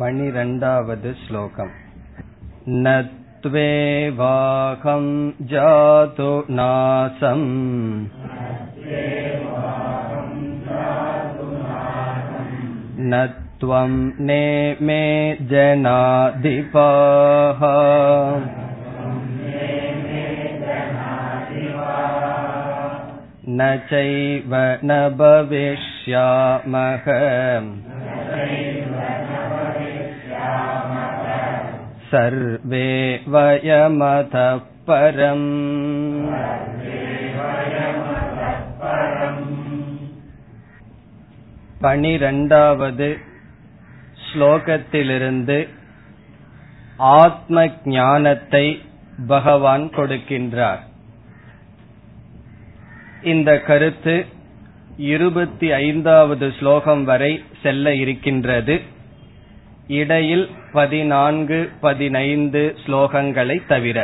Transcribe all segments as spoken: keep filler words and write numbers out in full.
பனிரெண்டாவது ஸ்லோகம். நத்வேவாஹம் ஜாது நாசம் நத்வம் நேமே ஜனாதிபாஹ நசைவ நபவிஷ்யாமஹ சர்வே வயமத பரம். பனிரெண்டாவது ஸ்லோகத்திலிருந்து ஆத்ம ஞானத்தை பகவான் கொடுக்கின்றார். இந்த கருத்து இருபத்தி ஐந்தாவது ஸ்லோகம் வரை செல்ல இருக்கின்றது. இடையில் பதினான்கு பதினைந்து ஸ்லோகங்களை தவிர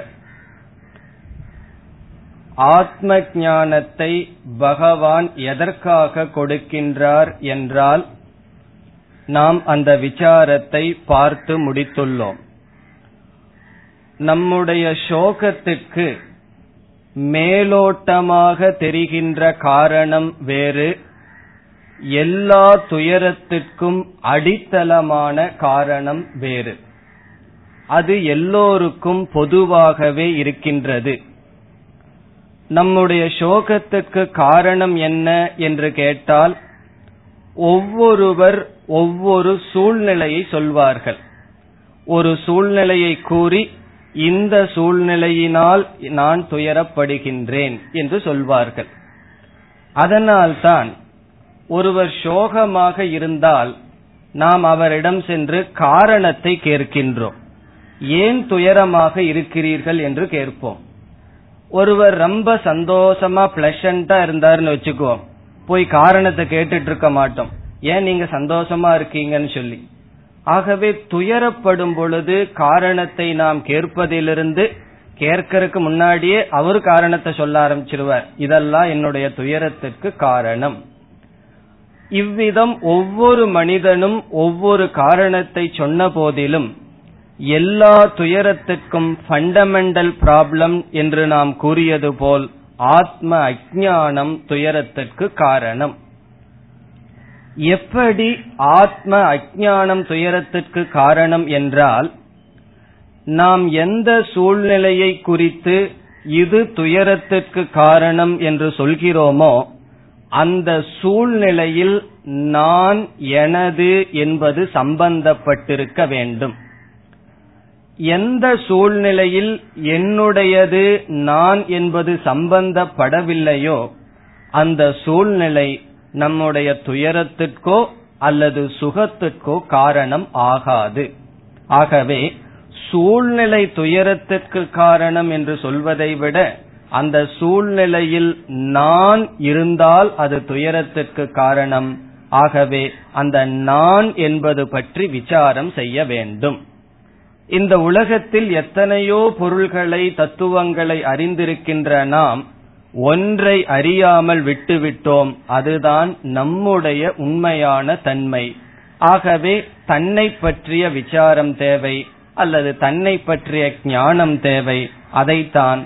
ஆத்ம ஞானத்தை பகவான் எதற்காக கொடுக்கின்றார் என்றால், நாம் அந்த விசாரத்தை பார்த்து முடித்துள்ளோம். நம்முடைய சோகத்துக்கு மேலோட்டமாக தெரிகின்ற காரணம் வேறு, எல்லா துயரத்திற்கும் அடித்தளமான காரணம் வேறு. அது எல்லோருக்கும் பொதுவாகவே இருக்கின்றது. நம்முடைய சோகத்துக்கு காரணம் என்ன என்று கேட்டால், ஒவ்வொருவர் ஒவ்வொரு சூழ்நிலையை சொல்வார்கள். ஒரு சூழ்நிலையை கூறி, இந்த சூழ்நிலையினால் நான் துயரப்படுகின்றேன் என்று சொல்வார்கள். அதனால்தான் ஒருவர் சோகமாக இருந்தால் நாம் அவரிடம் சென்று காரணத்தை கேட்கின்றோம். ஏன் துயரமாக இருக்கிறீர்கள் என்று கேட்போம். ஒருவர் ரொம்ப சந்தோஷமா பிளஷண்டா இருந்தாருன்னு வச்சுக்குவோம், போய் காரணத்தை கேட்டுட்டு இருக்க மாட்டோம், ஏன் நீங்க சந்தோஷமா இருக்கீங்கன்னு சொல்லி. ஆகவே துயரப்படும் பொழுது காரணத்தை நாம் கேட்பதிலிருந்து, கேட்கறதுக்கு முன்னாடியே அவரு காரணத்தை சொல்ல ஆரம்பிச்சிருவார், இதெல்லாம் என்னுடைய துயரத்திற்கு காரணம். இவ்விதம் ஒவ்வொரு மனிதனும் ஒவ்வொரு காரணத்தை சொன்ன போதிலும், எல்லா துயரத்திற்கும் ஃபண்டமெண்டல் ப்ராப்ளம் என்று நாம் கூறியது போல் ஆத்ம அஜ்ஞானம் துயரத்திற்கு காரணம். எப்படி ஆத்ம அஜ்ஞானம் துயரத்திற்கு காரணம் என்றால், நாம் எந்த சூழ்நிலையை குறித்து இது துயரத்திற்கு காரணம் என்று சொல்கிறோமோ அந்த சூழ்நிலையில் நான் எனது என்பது சம்பந்தப்பட்டிருக்க வேண்டும். எந்த சூழ்நிலையில் என்னுடையது நான் என்பது சம்பந்தப்படவில்லையோ அந்த சூழ்நிலை நம்முடைய துயரத்திற்கோ அல்லது சுகத்திற்கோ காரணம் ஆகாது. ஆகவே சூழ்நிலை துயரத்திற்கு காரணம் என்று சொல்வதை விட, அந்த சூழ்நிலையில் நான் இருந்தால் அது துயரத்திற்கு காரணம். ஆகவே அந்த நான் என்பது பற்றி விசாரம் செய்ய வேண்டும். இந்த உலகத்தில் எத்தனையோ பொருள்களை, தத்துவங்களை அறிந்திருக்கின்ற நாம் ஒன்றை அறியாமல் விட்டுவிட்டோம், அதுதான் நம்முடைய உண்மையான தன்மை. ஆகவே தன்னை பற்றிய விசாரம் தேவை, அல்லது தன்னை பற்றிய ஞானம் தேவை. அதைத்தான்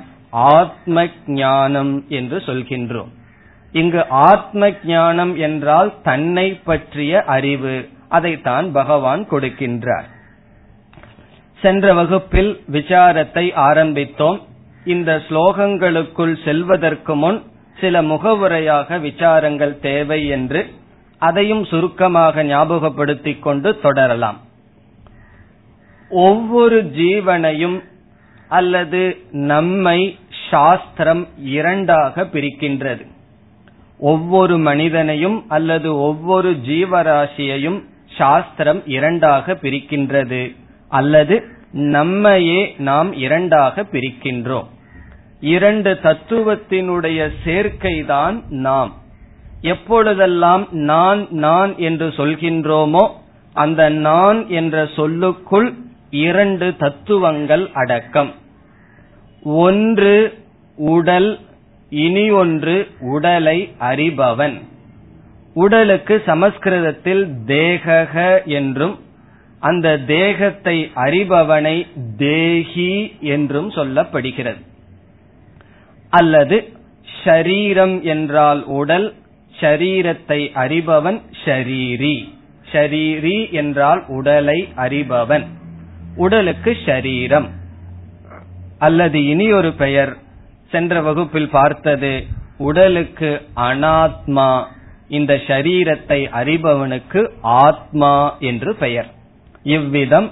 ஆத்ம ஞானம் என்று சொல்கின்றோம். இங்கு ஆத்ம ஞானம் என்றால் தன்னை பற்றிய அறிவு. அதைத்தான் பகவான் கொடுக்கின்றார். சென்ற வகுப்பில் விசாரத்தை ஆரம்பித்தோம். இந்த ஸ்லோகங்களுக்குள் செல்வதற்கு முன் சில முகவுரையாக விசாரங்கள் தேவை என்று அதையும் சுருக்கமாக ஞாபகப்படுத்திக் கொண்டு தொடரலாம். ஒவ்வொரு ஜீவனையும் அல்லது நம்மை சாஸ்திரம் இரண்டாக பிரிக்கின்றது. ஒவ்வொரு மனிதனையும் அல்லது ஒவ்வொரு ஜீவராசியையும் சாஸ்திரம் இரண்டாக பிரிக்கின்றது, அல்லது நம்மையே நாம் இரண்டாக பிரிக்கின்றோம். இரண்டு தத்துவத்தினுடைய சேர்க்கைதான் நாம். எப்பொழுதெல்லாம் நான் நான் என்று சொல்கின்றோமோ அந்த நான் என்ற சொல்லுக்குள் இரண்டு தத்துவங்கள் அடக்கம். ஒன்று உடல், இனி ஒன்று உடலை அறிபவன். உடலுக்கு சமஸ்கிருதத்தில் தேக என்றும் அந்த தேகத்தை அறிபவனை தேகி என்றும் சொல்லப்படுகிறது. அல்லது ஷரீரம் என்றால் உடல், ஷரீரத்தை அறிபவன் ஷரீரி. ஷரீரி என்றால் உடலை அறிபவன், உடலுக்கு ஷரீரம். அல்லது இனி ஒரு பெயர் சென்ற வகுப்பில் பார்த்தது, உடலுக்கு அனாத்மா, இந்த ஷரீரத்தை அறிபவனுக்கு ஆத்மா என்று பெயர். இவ்விதம்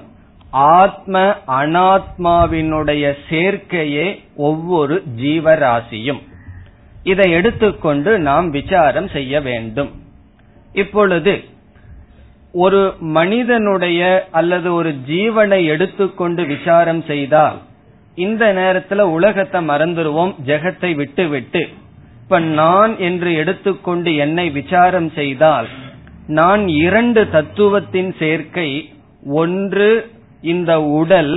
ஆத்ம அனாத்மாவினுடைய சேர்க்கையே ஒவ்வொரு ஜீவராசியும். இதை எடுத்துக்கொண்டு நாம் விசாரம் செய்ய வேண்டும். இப்பொழுது ஒரு மனிதனுடைய அல்லது ஒரு ஜீவனை எடுத்துக்கொண்டு விசாரம் செய்தால் இந்த நேரத்துல உலகத்தை மறந்துடுவோம், ஜெகத்தை விட்டு விட்டு இப்ப நான் என்று எடுத்துக்கொண்டு என்னை விசாரம் செய்தால் நான் இரண்டு தத்துவத்தின் சேர்க்கை. ஒன்று இந்த உடல்,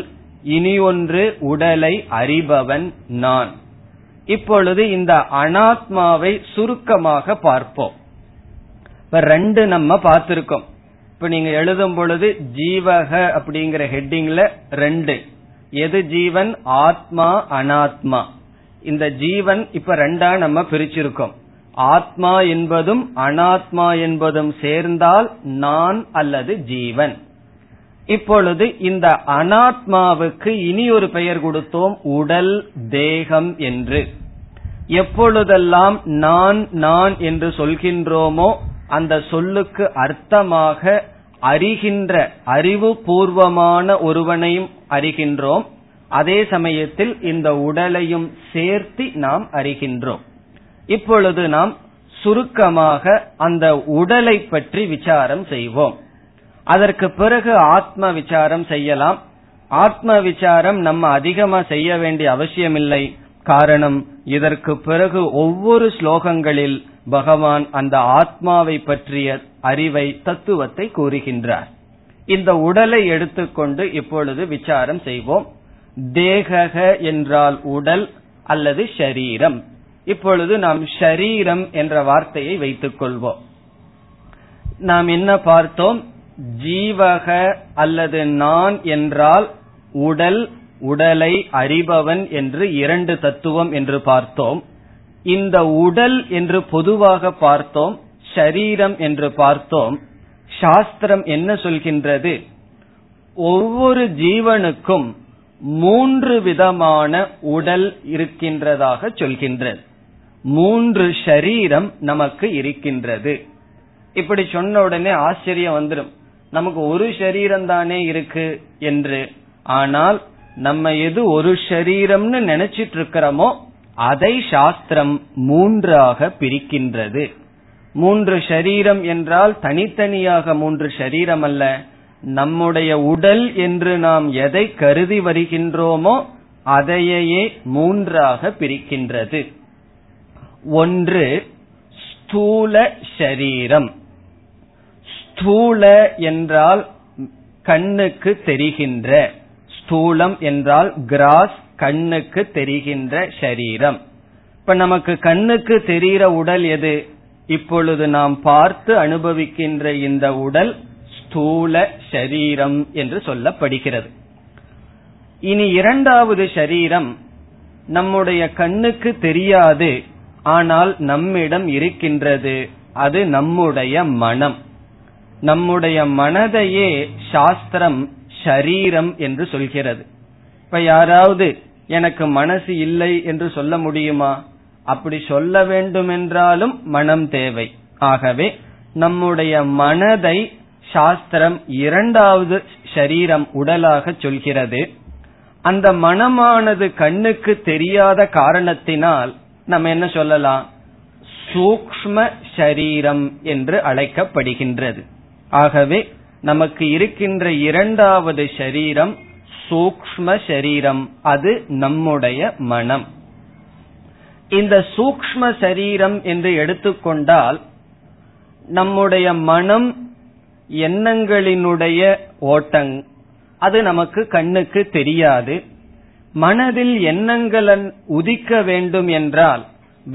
இனி ஒன்று உடலை அறிபவன் நான். இப்பொழுது இந்த அனாத்மாவை சுருக்கமாக பார்ப்போம். இப்ப ரெண்டு நம்ம பார்த்திருக்கோம். இப்ப நீங்க எழுதும் பொழுது ஜீவக அப்படிங்கிற ஹெட்டிங்ல ரெண்டு, எது ஜீவன், ஆத்மா, அனாத்மா. இந்த ஜீவன் இப்ப ரெண்டா நம்ம பிரிச்சிருக்கோம். ஆத்மா என்பதும் அனாத்மா என்பதும் சேர்ந்தால் நான் அல்லது ஜீவன். இப்பொழுது இந்த அனாத்மாவுக்கு இனி ஒரு பெயர் கொடுத்தோம், உடல், தேகம் என்று. எப்பொழுதெல்லாம் நான் நான் என்று சொல்கின்றோமோ அந்த சொல்லுக்கு அர்த்தமாக அறிகின்ற அறிவு பூர்வமான ஒருவனையும் அறிகின்றோம், அதே சமயத்தில் இந்த உடலையும் சேர்த்து நாம் அறிகின்றோம். இப்பொழுது நாம் சுருக்கமாக அந்த உடலை பற்றி விசாரம் செய்வோம். அதற்கு பிறகு ஆத்ம விசாரம் செய்யலாம். ஆத்ம விசாரம் நம்ம அதிகமா செய்ய வேண்டிய அவசியமில்லை. காரணம், இதற்கு பிறகு ஒவ்வொரு ஸ்லோகங்களில் பகவான் அந்த ஆத்மாவை பற்றிய அறிவை, தத்துவத்தை கூறுகின்றார். இந்த உடலை எடுத்துக்கொண்டு இப்பொழுது விசாரம் செய்வோம். தேகக என்றால் உடல் அல்லது ஷரீரம். இப்பொழுது நாம் ஷரீரம் என்ற வார்த்தையை வைத்துக் கொள்வோம். நாம் என்ன பார்த்தோம்? ஜீவக அல்லது நான் என்றால் உடல், உடலை அறிபவன் என்று இரண்டு தத்துவம் என்று பார்த்தோம். இந்த உடல் என்று பொதுவாக பார்த்தோம், ஷரீரம் என்று பார்த்தோம். சாஸ்திரம் என்ன சொல்கின்றது? ஒவ்வொரு ஜீவனுக்கும் மூன்று விதமான உடல் இருக்கின்றதாக சொல்கின்றது. மூன்று ஷரீரம் நமக்கு இருக்கின்றது. இப்படி சொன்ன உடனே ஆச்சரியம் வந்துடும், நமக்கு ஒரு ஷரீரம் தானே இருக்கு என்று. ஆனால் நம்ம எது ஒரு ஷரீரம்னு நினைச்சிட்டு இருக்கிறோமோ அதை சாஸ்திரம் மூன்றாக பிரிக்கின்றது. மூன்று ஷரீரம் என்றால் தனித்தனியாக மூன்று ஷரீரம் அல்ல. நம்முடைய உடல் என்று நாம் எதை கருதி வருகின்றோமோ அதையே மூன்றாக பிரிக்கின்றது. ஒன்று ஸ்தூல ஷரீரம். ஸ்தூல என்றால் கண்ணுக்கு தெரிகின்ற, ஸ்தூலம் என்றால் கிராஸ், கண்ணுக்கு தெரிகின்ற ஷரீரம். இப்ப நமக்கு கண்ணுக்கு தெரிகிற உடல் எது? இப்பொழுது நாம் பார்த்து அனுபவிக்கின்ற இந்த உடல் ஸ்தூல ஷரீரம் என்று சொல்லப்படுகிறது. இனி இரண்டாவது ஷரீரம் நம்முடைய கண்ணுக்கு தெரியாது, ஆனால் நம்மிடம் இருக்கின்றது. அது நம்முடைய மனம். நம்முடைய மனதையே சாஸ்திரம் ஷரீரம் என்று சொல்கிறது. இப்ப யாராவது எனக்கு மனசு இல்லை என்று சொல்ல முடியுமா? அப்படி சொல்ல வேண்டுமென்றாலும் மனம் தேவை. ஆகவே நம்முடைய மனதை சாஸ்திரம் இரண்டாவது ஷரீரம், உடலாக சொல்கிறது. அந்த மனமானது கண்ணுக்கு தெரியாத காரணத்தினால் நம்ம என்ன சொல்லலாம்? சூக்ஷ்ம ஷரீரம் என்று அழைக்கப்படுகின்றது. ஆகவே நமக்கு இருக்கின்ற இரண்டாவது ஷரீரம் சூக்ஷ்ம ஷரீரம், அது நம்முடைய மனம். இந்த சூக்ஷ்ம ஷரீரம் என்று எடுத்துக்கொண்டால் நம்முடைய மனம் எண்ணங்களினுடைய ஓட்டம், அது நமக்கு கண்ணுக்கு தெரியாது. மனதில் எண்ணங்கள் உதிக்க வேண்டும் என்றால்,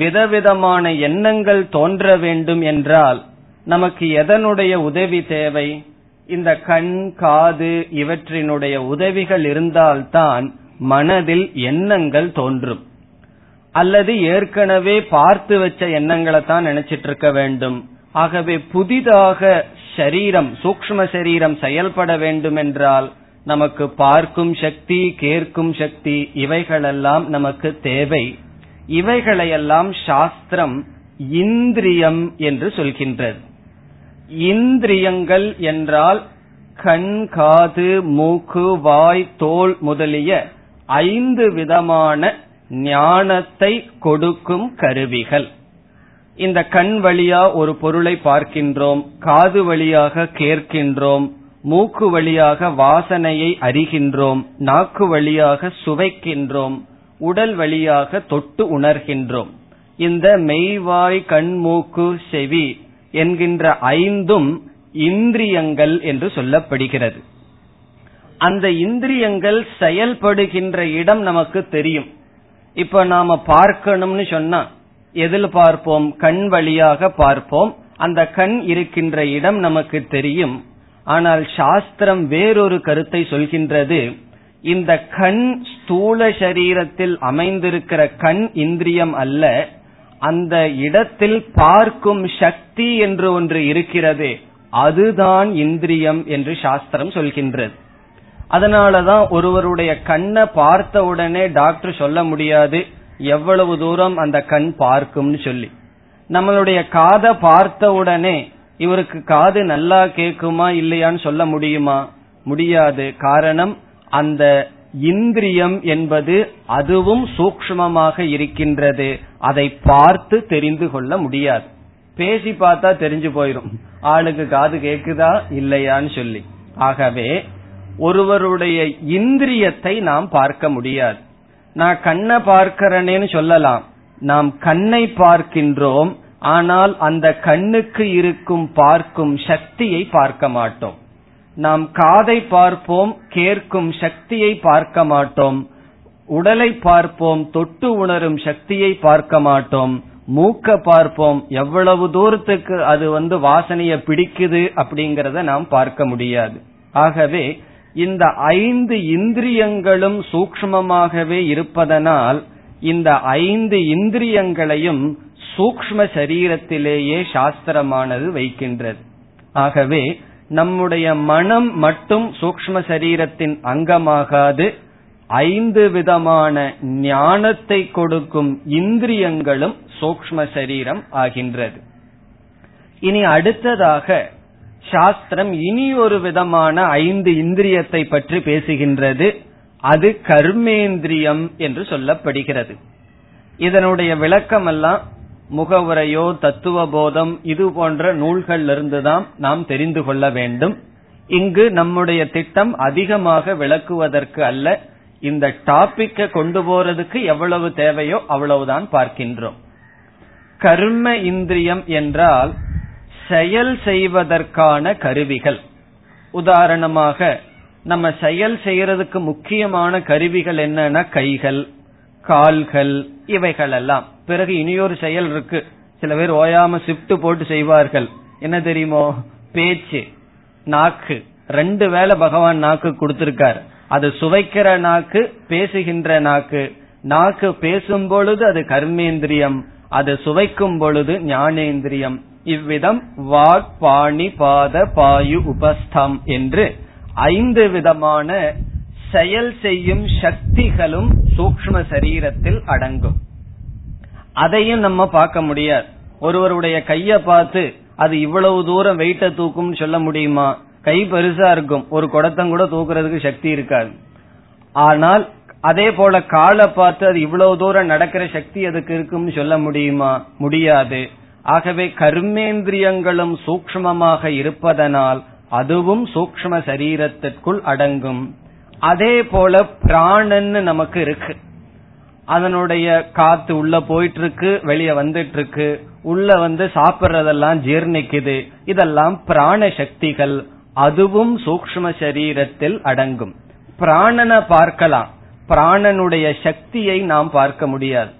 விதவிதமான எண்ணங்கள் தோன்ற வேண்டும் என்றால் நமக்கு எதனுடைய உதவி தேவை? இந்த கண் காது இவற்றினுடைய உதவிகள் இருந்தால்தான் மனதில் எண்ணங்கள் தோன்றும். அல்லது ஏற்கனவே பார்த்து வச்ச எண்ணங்களை தான் நினைச்சிட்டு இருக்க வேண்டும். ஆகவே புதிதாக சரீரம் சூக்ஷ்ம சரீரம் செயல்பட வேண்டும் என்றால் நமக்கு பார்க்கும் சக்தி கேட்கும் சக்தி இவைகளெல்லாம் நமக்கு தேவை. இவைகளையெல்லாம் சாஸ்திரம் இந்திரியம் என்று சொல்கின்றது. இந்திரியங்கள் என்றால் கண் காது மூக்கு வாய் தோல் முதலிய ஐந்து விதமான ஞானத்தை கொடுக்கும் கருவிகள். இந்த கண் வழியா ஒரு பொருளை பார்க்கின்றோம், காது வழியாக கேட்கின்றோம், மூக்கு வழியாக வாசனையை அறிகின்றோம், நாக்கு வழியாக சுவைக்கின்றோம், உடல் வழியாக தொட்டு உணர்கின்றோம். இந்த மெய்வாய் கண் மூக்கு செவி என்கின்ற ஐந்தும் இந்திரியங்கள் என்று சொல்லப்படுகிறது. அந்த இந்திரியங்கள் செயல்படுகின்ற இடம் நமக்கு தெரியும். இப்ப நாம பார்க்கணும்னு சொன்னா எதில் பார்ப்போம்? கண் வழியாக பார்ப்போம். அந்த கண் இருக்கின்ற இடம் நமக்கு தெரியும். ஆனால் சாஸ்திரம் வேறொரு கருத்தை சொல்கின்றது. இந்த கண் ஸ்தூல சரீரத்தில் அமைந்திருக்கிற கண் இந்திரியம் அல்ல. அந்த இடத்தில் பார்க்கும் சக்தி என்று ஒன்று இருக்கிறது, அதுதான் இந்திரியம் என்று சாஸ்திரம் சொல்கின்றது. அதனாலதான் ஒருவருடைய கண்ணை பார்த்த உடனே டாக்டர் சொல்ல முடியாது எவ்வளவு தூரம் அந்த கண் பார்க்கும்னு சொல்லி. நம்மளுடைய காதை பார்த்த உடனே இவருக்கு காது நல்லா கேக்குமா இல்லையான்னு சொல்ல முடியுமா? முடியாது. காரணம், அந்த இந்திரியம் என்பது அதுவும் சூக்ஷ்மமாக இருக்கின்றது. அதை பார்த்து தெரிந்து கொள்ள முடியாது. பேசி பார்த்தா தெரிஞ்சு போயிடும் ஆளுக்கு காது கேக்குதா இல்லையான்னு சொல்லி. ஆகவே ஒருவருடைய இந்திரியத்தை நாம் பார்க்க முடியாது. நான் கண்ணை பார்க்கிறேன்னு சொல்லலாம். நாம் கண்ணை பார்க்கின்றோம், ஆனால் அந்த கண்ணுக்கு இருக்கும் பார்க்கும் சக்தியை பார்க்க மாட்டோம். நாம் காதை பார்ப்போம், கேட்கும் சக்தியை பார்க்க மாட்டோம். உடலை பார்ப்போம், தொட்டு உணரும் சக்தியை பார்க்க மாட்டோம். மூக்க பார்ப்போம், எவ்வளவு தூரத்துக்கு அது வந்து வாசனைய பிடிக்குது அப்படிங்கறத நாம் பார்க்க முடியாது. ஆகவே இந்த ஐந்து இந்திரியங்களும் சூக்ஷ்மமாகவே இருப்பதனால் இந்த ஐந்து இந்திரியங்களையும் சூக்ஷ்ம சரீரத்திலேயே சாஸ்திரமானது வைக்கின்றது. ஆகவே நம்முடைய மனம் மட்டும் சூக்ஷ்ம சரீரத்தின் அங்கமாகாது. ஐந்து விதமான ஞானத்தை கொடுக்கும் இந்திரியங்களும் சூக்ஷ்ம சரீரம் ஆகின்றது. இனி அடுத்ததாக சாஸ்திரம் இனி ஒரு விதமான ஐந்து இந்திரியத்தை பற்றி பேசுகின்றது. அது கர்மேந்திரியம் என்று சொல்லப்படுகிறது. இதனுடைய விளக்கமெல்லாம் முகவுரையோ தத்துவபோதம் இது போன்ற நூல்களிலிருந்துதான் நாம் தெரிந்து கொள்ள வேண்டும். இங்கு நம்முடைய திட்டம் அதிகமாக விளக்குவதற்கு அல்ல. இந்த டாபிக்கை கொண்டு போறதுக்கு எவ்வளவு தேவையோ அவ்வளவுதான் பார்க்கின்றோம். கர்ம இந்திரியம் என்றால் செயல் செய்வதற்கான கருவிகள். உதாரணமாக நம்ம செயல் செய்யறதுக்கு முக்கியமான கருவிகள் என்னன்னா கைகள் கால்கள் இவைகள் எல்லாம். பிறகு இனியொரு செயல் இருக்கு, சில பேர் ஓயாம ஷிப்ட் போட்டு செய்வார்கள், என்ன தெரியுமோ? பேச்சு. நாக்கு ரெண்டு வேளை பகவான் நாக்கு கொடுத்திருக்கார். அது சுவைக்கிற நாக்கு, பேசுகின்ற நாக்கு. நாக்கு பேசும் பொழுது அது கர்மேந்திரியம், அது சுவைக்கும் பொழுது ஞானேந்திரியம். இவ்விதம் வாக் பாணி பாத பாயு உபஸ்தம் என்று ஐந்து விதமான செயல் செய்யும் சக்திகளும் சூக்ஷ்ம சரீரத்தில் அடங்கும். அதையும் நம்ம பார்க்க முடியாது. ஒருவருடைய கைய பார்த்து அது இவ்வளவு தூரம் வெயிட்ட தூக்கும் சொல்ல முடியுமா? கை பெருசா இருக்கும், ஒரு குடத்தம் கூட தூக்குறதுக்கு சக்தி இருக்காது. ஆனால் அதே போல காலை பார்த்து அது இவ்வளவு தூரம் நடக்கிற சக்தி அதுக்கு இருக்கும்னு சொல்ல முடியுமா? முடியாது. ஆகவே கர்மேந்திரியங்களும் சூக்ஷ்மமாக இருப்பதனால் அதுவும் சூக்ஷ்ம சரீரத்திற்குள் அடங்கும். அதே போல பிராணன்னு நமக்கு இருக்கு. அதனுடைய காத்து உள்ள போயிட்டு இருக்கு, வெளியே வந்துட்டு இருக்கு, உள்ள வந்து சாப்பிடுறதெல்லாம் ஜீர்ணிக்குது. இதெல்லாம் பிராண சக்திகள், அதுவும் சூக்ஷ்ம சரீரத்தில் அடங்கும். பிராணனை பார்க்கலாம், பிராணனுடைய சக்தியை நாம் பார்க்க முடியாது.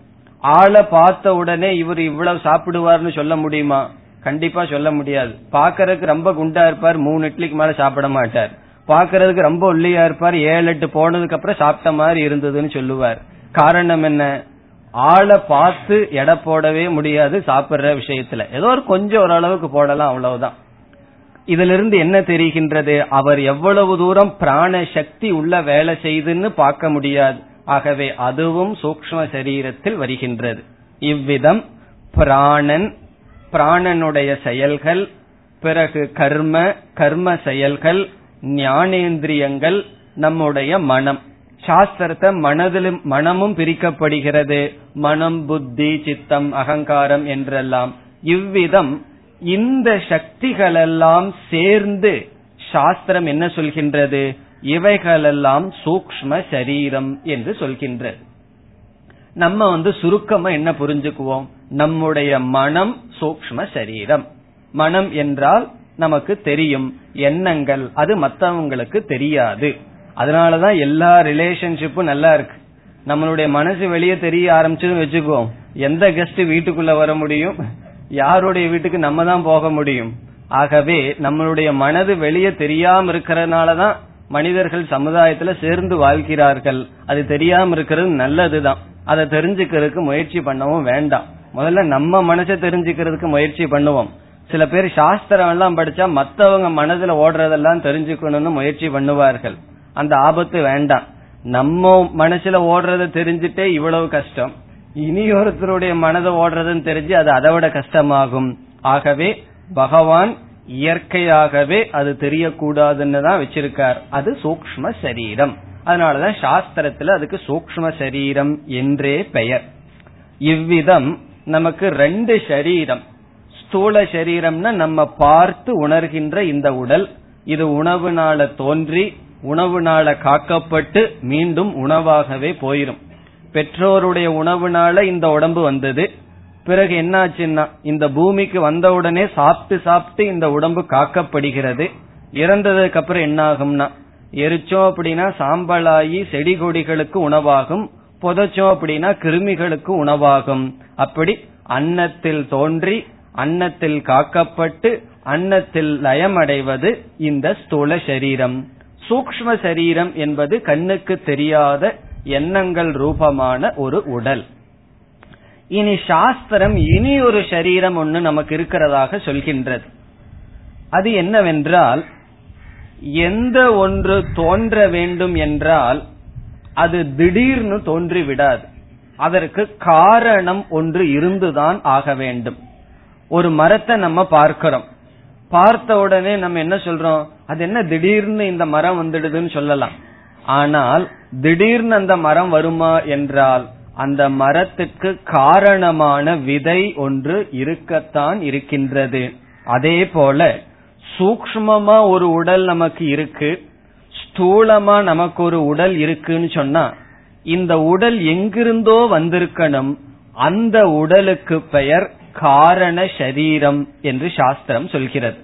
ஆளை பார்த்த உடனே இவர் இவ்வளவு சாப்பிடுவார்னு சொல்ல முடியுமா? கண்டிப்பா சொல்ல முடியாது. பாக்கறதுக்கு ரொம்ப குண்டா இருப்பார், மூணு இட்லிக்கு மேல சாப்பிட மாட்டார். பாக்கறதுக்கு ரொம்ப ஒல்லியா இருப்பார், ஏழு எட்டு போனதுக்கு அப்புறம் சாப்பிட்ட மாதிரி இருந்ததுன்னு சொல்லுவார். காரணம் என்ன? ஆளை பார்த்து எடை போடவே முடியாது. சாப்பிடுற விஷயத்துல ஏதோ ஒரு கொஞ்சம் ஓரளவுக்கு போடலாம், அவ்வளவுதான். இதுல இருந்து என்ன தெரிகின்றது? அவர் எவ்வளவு தூரம் பிராண சக்தி உள்ள வேலை செய்துன்னு பார்க்க முடியாது. ஆகவே அதுவும் சூக்ஷ்ம சரீரத்தில் வருகின்றது. இவ்விதம் பிராணன், பிராணனுடைய செயல்கள், பிறகு கர்ம, கர்ம செயல்கள், ஞானேந்திரியங்கள், நம்முடைய மனம். சாஸ்திரத்தை மனதிலும் மனமும் பிரிக்கப்படுகிறது. மனம், புத்தி, சித்தம், அகங்காரம் என்றெல்லாம். இவ்விதம் இந்த சக்திகளெல்லாம் சேர்ந்து சாஸ்திரம் என்ன சொல்கின்றது? இவைகளெல்லாம் சூக்ஷ்ம சரீரம் என்று சொல்கின்றது. நம்ம வந்து சுருக்கமா என்ன புரிஞ்சுக்குவோம்? நம்முடைய மனம் சூக்ஷ்ம சரீரம். மனம் என்றால் நமக்கு தெரியும் எண்ணங்கள், அது மற்றவங்களுக்கு தெரியாது. அதனாலதான் எல்லா ரிலேஷன்ஷிப்பும் நல்லா இருக்கு. நம்மளுடைய மனசு வெளியே தெரிய ஆரம்பிச்சதுன்னு வச்சுக்குவோம், எந்த கெஸ்ட் வீட்டுக்குள்ள வர முடியும், யாருடைய வீட்டுக்கு நம்ம தான் போக முடியும். ஆகவே நம்மளுடைய மனது வெளியே தெரியாம இருக்கிறதுனாலதான் மனிதர்கள் சமுதாயத்துல சேர்ந்து வாழ்கிறார்கள். அது தெரியாம இருக்கிறது நல்லதுதான். அதை தெரிஞ்சுக்கிறதுக்கு முயற்சி பண்ணவும் வேண்டாம். முதல்ல நம்ம மனசை தெரிஞ்சுக்கிறதுக்கு முயற்சி பண்ணுவோம். சில பேர் சாஸ்திரம் எல்லாம் படிச்சா மத்தவங்க மனதுல ஓடுறதெல்லாம் தெரிஞ்சுக்கணும்னு முயற்சி பண்ணுவார்கள். அந்த ஆபத்து வேண்டாம். நம்ம மனசுல ஓடுறத தெரிஞ்சுட்டே இவ்வளவு கஷ்டம், இனி ஒருத்தருடைய மனதை ஓடுறதுன்னு தெரிஞ்சு அது அதை விட கஷ்டமாகும். ஆகவே பகவான் இயற்கையாகவே அது தெரியக்கூடாதுன்னு தான் வச்சிருக்கார். அது சூக்ஷ்ம சரீரம். அதனாலதான் சாஸ்திரத்துல அதுக்கு சூக்ஷ்ம சரீரம் என்றே பெயர். இவ்விதம் நமக்கு ரெண்டு சரீரம். ஸ்தூல சரீரம்னா நம்ம பார்த்து உணர்கின்ற இந்த உடல், இது உணவுனால தோன்றி உணவுனால காக்கப்பட்டு மீண்டும் உணவாகவே போயிரும். பெற்றோருடைய உணவுனால இந்த உடம்பு வந்தது. பிறகு என்னாச்சுன்னா இந்த பூமிக்கு வந்தவுடனே சாப்பிட்டு சாப்பிட்டு இந்த உடம்பு காக்கப்படுகிறது. இறந்ததுக்கு அப்புறம் என்ன ஆகும்னா, எரிச்சோம் அப்படின்னா சாம்பலாகி செடி கொடிகளுக்கு உணவாகும், புதைச்சோம் அப்படின்னா கிருமிகளுக்கு உணவாகும். அப்படி அன்னத்தில் தோன்றி அன்னத்தில் காக்கப்பட்டு அன்னத்தில் லயமடைவது இந்த ஸ்தூல சரீரம். சூக்ஷ்ம சரீரம் என்பது கண்ணுக்கு தெரியாத எண்ணங்கள் ரூபமான ஒரு உடல். இனி சாஸ்திரம் இனி ஒரு சரீரம் ஒன்னு நமக்கு இருக்கிறதாக சொல்கின்றது. அது என்னவென்றால், எந்த ஒன்று தோன்ற வேண்டும் என்றால் அது திடீர்னு தோன்றிவிடாது. அதற்கு காரணம் ஒன்று இருந்துதான் ஆக வேண்டும். ஒரு மரத்தை நம்ம பார்க்கிறோம், பார்த்த உடனே நம்ம என்ன சொல்றோம்? அது என்ன திடீர்னு இந்த மரம் வந்துடுதுன்னு சொல்லலாம். ஆனால் திடீர்னு அந்த மரம் வருமா என்றால், அந்த மரத்துக்கு காரணமான விதை ஒன்று இருக்கத்தான் இருக்கின்றது. அதே போல சூக்ஷ்மமா ஒரு உடல் நமக்கு இருக்கு, ஸ்தூலமா நமக்கு ஒரு உடல் இருக்குன்னு சொன்னா, இந்த உடல் எங்கிருந்தோ வந்திருக்கணும். அந்த உடலுக்கு பெயர் காரண சரீரம் என்று சாஸ்திரம் சொல்கிறது.